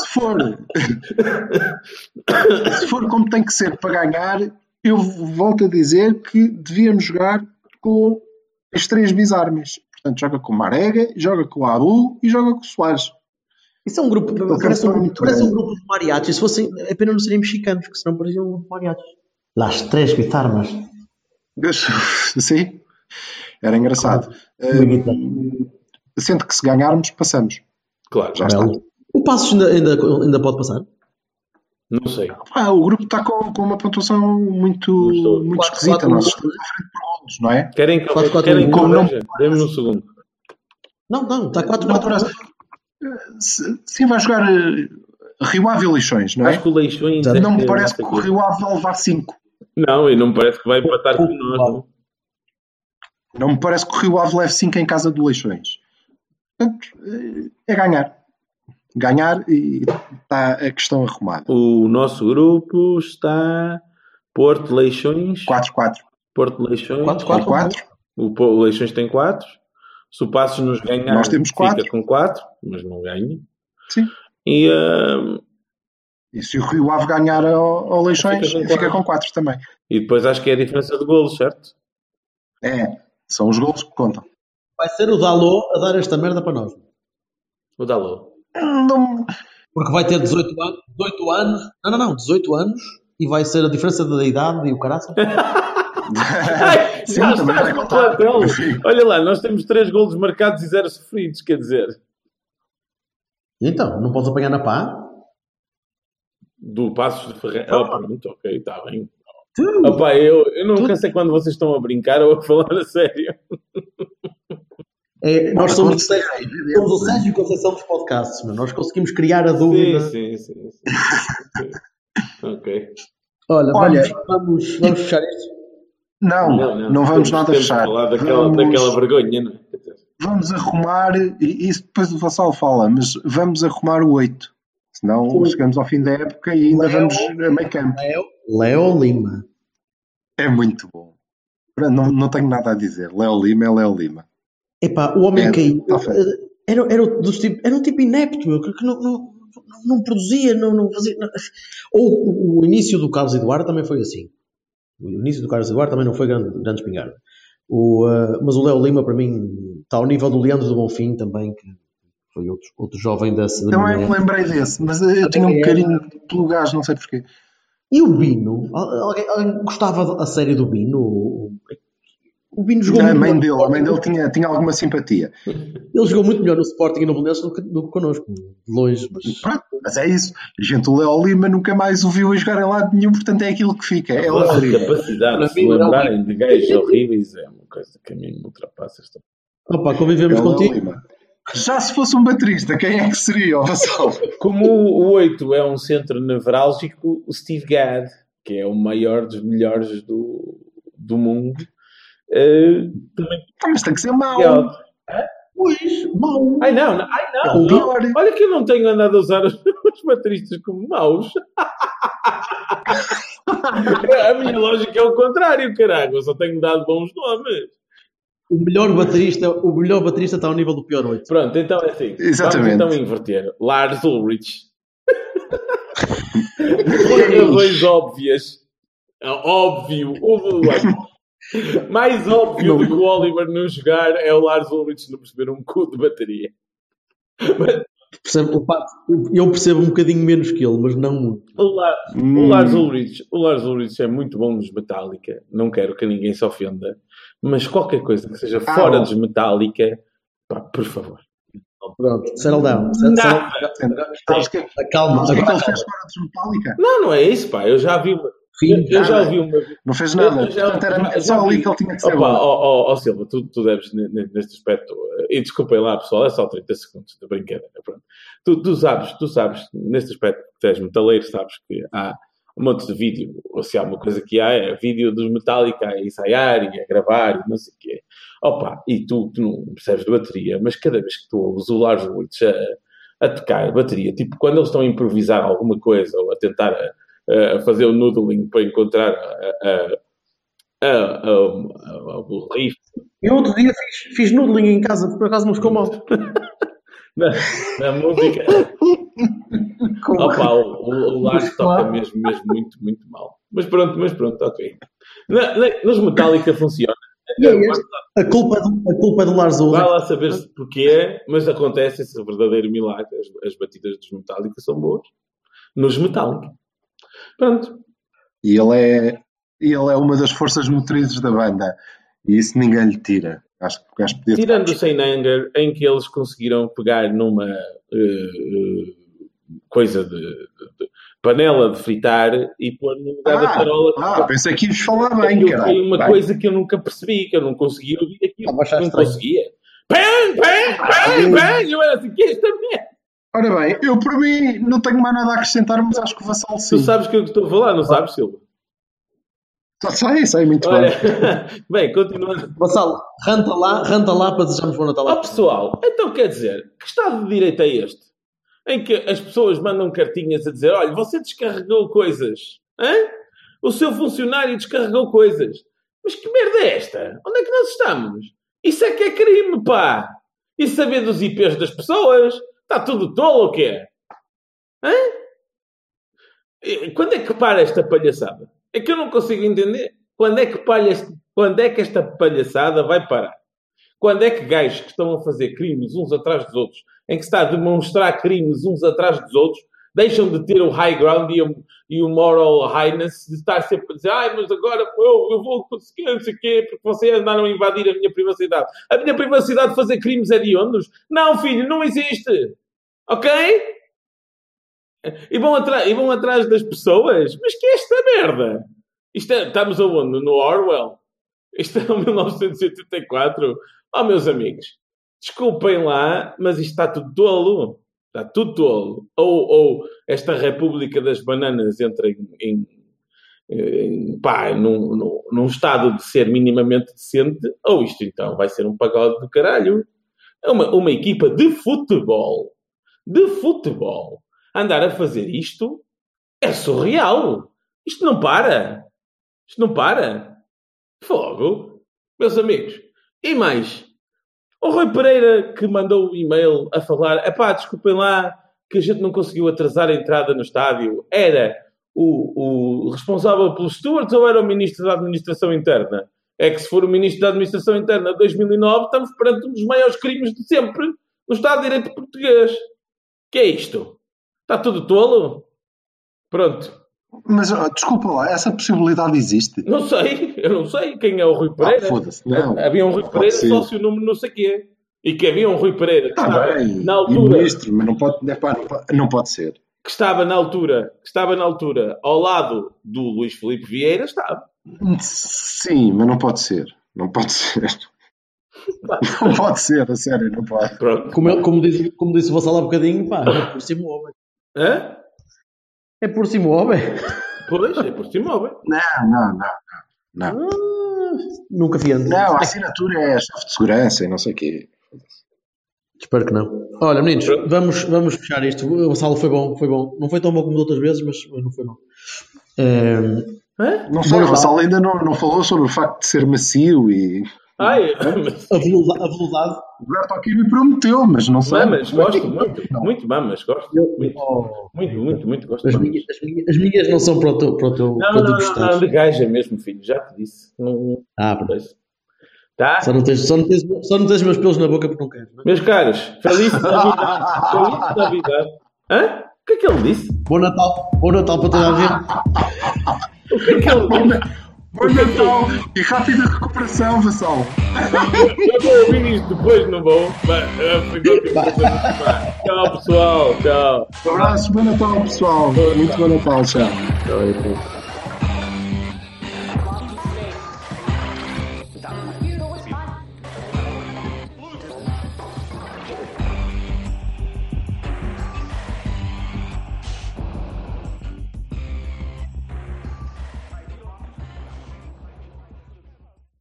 for como tem que ser para ganhar, eu volto a dizer que devíamos jogar com as três bisarmes. Portanto, joga com o Marega, joga com o Abu e joga com o Soares. Isso é um grupo, parece um grupo de mariachis. Se fossem, apenas não seriam mexicanos, porque senão pareciam um grupo de mariachis. Las três guitarras. Sim, era engraçado. Claro. Sendo que se ganharmos, passamos. Claro, já está. O Passos ainda pode passar? Não sei. O grupo está com uma pontuação muito esquisita. Nós estamos à frente por ondos, não é? Querem que demos um segundo. Não, está 4-4. Sim, vai jogar Rio Ave e Leixões, não é? Acho que o Leixões não me parece que o Rio Ave vai levar 5. Não, e não me parece que vai empatar com nós. Não me parece que o Rio Ave leve 5 em casa do Leixões. Portanto, é ganhar. Ganhar e está a questão arrumada. O nosso grupo está Porto Leixões. 4-4. Porto Leixões. 4-4. O Leixões tem 4. Se o Passos nos ganhar, nós temos 4. Fica com 4, mas não ganha. Sim. E se o Rio Ave ganhar ao Leixões, fica com 4 também. E depois acho que é a diferença de golos, certo? É, são os golos que contam. Vai ser o Dalot a dar esta merda para nós. O Dalot. Não. Porque vai ter 18 anos. Não, 18 anos. E vai ser a diferença da idade e o caraças. Sim, também vai contar. Olha lá, nós temos 3 golos marcados e 0 sofridos, quer dizer. Então, não podes apanhar na pá? Do Passos de Ferreira. Pronto, ok, está bem. Opa, eu nunca sei quando vocês estão a brincar ou a falar a sério. Nós somos o Sérgio e Conceição dos podcasts, mas nós conseguimos criar a dúvida. Sim. Ok. Olha, vamos fechar isto? Não vamos nada fechar. Falar daquela vergonha, não é? Vamos arrumar, e isso depois o Vassal fala, mas vamos arrumar o 8. Senão chegamos ao fim da época e ainda vamos a meio campo. Léo Lima. É muito bom. Não tenho nada a dizer. Léo Lima é Léo Lima. Epá, o homem caiu. Era um tipo inepto, meu, que não produzia, não fazia. Não. Ou o início do Carlos Eduardo também foi assim. O início do Carlos Eduardo também não foi grande espingarda. Mas o Léo Lima, para mim, está ao nível do Leandro do Bonfim também, que foi outro jovem dessa. Também me lembrei desse, mas eu tinha um bocadinho pelo gás, não sei porquê. E o Bino? Alguém gostava a série do Bino? O Bino jogou a mãe dele tinha alguma simpatia. Ele jogou muito melhor no Sporting e no Belenenses do que connosco, de longe. Mas é isso. Gente, o Léo Lima nunca mais o viu a jogar em lado nenhum, portanto é aquilo que fica. É a capacidade de se lembrarem de gajos horríveis é uma coisa que a mim me ultrapassa. Opa, convivemos contigo. Lima. Já se fosse um baterista, quem é que seria? Como o 8 é um centro nevrálgico, o Steve Gadd, que é o maior dos melhores do mundo, também. Mas tem que ser mau. Pois, mau. Ai não. Olha que eu não tenho andado a usar os bateristas como maus. A minha lógica é o contrário, caralho. Eu só tenho dado bons nomes. O melhor baterista está ao nível do pior 8. Pronto, então é assim. Exatamente. Vamos então inverter. Lars Ulrich. Por razões óbvias. Óbvio. Mais óbvio do que o Oliver não jogar é o Lars Ulrich não perceber um cu de bateria. Eu percebo um bocadinho menos que ele, mas não muito. O Lars Ulrich é muito bom nos Metallica. Não quero que ninguém se ofenda. Mas qualquer coisa que seja fora dos Metallica, pá, por favor. Pronto, settle down. Calma. Agora ele fez fora dos Metallica? Não é isso, pá. Eu já vi uma. Não fez nada. Era só ali que ele tinha que ser. Ó Silva, tu deves neste aspecto. E desculpem lá, pessoal, é só 30 segundos de brincadeira. Pronto. Tu sabes, neste aspecto que tens metaleiro, sabes que há um monte de vídeo, ou se há uma coisa que há, é vídeo dos Metallica a ensaiar e a gravar e não sei o quê. Opa, e tu não percebes de bateria, mas cada vez que tu ouves o Lars Ulrich a tocar bateria, tipo quando eles estão a improvisar alguma coisa ou a tentar a fazer o noodling para encontrar o riff. Eu outro dia fiz noodling em casa, por acaso não ficou mal. Na música. Opa, o Lars toca mesmo muito mal. Mas pronto, ok. Nos Metallica funciona. A culpa do Lars Ulrich. Vai lá saber porquê, mas acontece esse verdadeiro milagre. As batidas dos Metallica são boas. Nos Metallica. Pronto. E ele é uma das forças motrizes da banda. E isso ninguém lhe tira. Acho que tirando o Saint Anger, em que eles conseguiram pegar numa coisa de panela de fritar e pôr no lugar da tarola. Pensei que íamos falar bem, cara. Foi uma coisa que eu nunca percebi, que eu não conseguia ouvir aquilo. Não conseguia. Bem! Eu era assim, que esta merda. Ora bem, eu por mim não tenho mais nada a acrescentar, mas acho que o Vassal sim. Tu sabes o que eu estou a falar, não sabes, Silva? Sai muito bem. Bem, continuando. Vassal, ranta lá para desejarmos bom Natal. Pessoal, então quer dizer, que estado de direito é este? Em que as pessoas mandam cartinhas a dizer: olha, você descarregou coisas. Hã? O seu funcionário descarregou coisas. Mas que merda é esta? Onde é que nós estamos? Isso é que é crime, pá. E saber dos IPs das pessoas? Está tudo tolo ou quê? Hã? Quando é que para esta palhaçada? É que eu não consigo entender quando é que esta palhaçada vai parar. Quando é que gajos que estão a fazer crimes uns atrás dos outros, em que se está a demonstrar crimes uns atrás dos outros, deixam de ter o high ground e o moral highness de estar sempre a dizer: ai, mas agora eu vou conseguir não sei o quê, porque vocês andaram a invadir a minha privacidade. A minha privacidade de fazer crimes hediondos? Não, filho, não existe. Ok? E vão atrás das pessoas? Mas que é esta merda? Estamos aonde? No Orwell? Isto é 1984? Oh, meus amigos, desculpem lá, mas isto está tudo tolo. Está tudo tolo. Ou esta República das Bananas entra num estado de ser minimamente decente, ou isto então vai ser um pagode do caralho. É uma equipa de futebol. De futebol. Andar a fazer isto é surreal. Isto não para. Isto não para. Fogo. Meus amigos. E mais. O Rui Pereira que mandou um e-mail a falar: desculpem lá que a gente não conseguiu atrasar a entrada no estádio. Era o responsável pelo Stuart ou era o Ministro da Administração Interna? É que se for o Ministro da Administração Interna de 2009, estamos perante um dos maiores crimes de sempre no Estado de Direito português. Que é isto? Está tudo tolo? Pronto. Mas, desculpa lá, essa possibilidade existe? Não sei, eu não sei quem é o Rui Pereira. Foda-se, não. Havia um Rui Pereira, sócio número não sei quê. E que havia um Rui Pereira que estava na altura... Ministro, mas não pode ser. Que estava na altura, ao lado do Luís Filipe Vieira, estava. Sim, mas não pode ser. Não pode ser, a sério, não pode. Pronto. Como disse o Vassal há bocadinho, por cima o homem. Hã? É por cima o homem? Pois, é por cima o homem. Não. Nunca vi antes. Não, a assinatura é chefe de segurança e não sei o quê. Espero que não. Olha, meninos, vamos fechar isto. O Vassal foi bom. Não foi tão bom como de outras vezes, mas não foi mal. Não sei, o Vassal ainda não falou sobre o facto de ser macio e... A velocidade. O Roberto aqui me prometeu, mas não sei. Mamas, gosto muito. Mamas, gosto muito, gosto. As minhas não são para o teu Não, de gaja mesmo, filho, já te disse. Não, pois. Tá? Só não tens meus pelos na boca porque não quero. Meus caros, feliz Navidade. Feliz Navidade. Hã? O que é que ele disse? Bom Natal para toda a gente. O que é que ele disse? Bom Natal e rápida recuperação, Vassal. Eu vou ouvir isto depois, não vou? Tchau, pessoal. Tchau. Um abraço. Bom Natal, pessoal. Muito bom Natal. Tchau.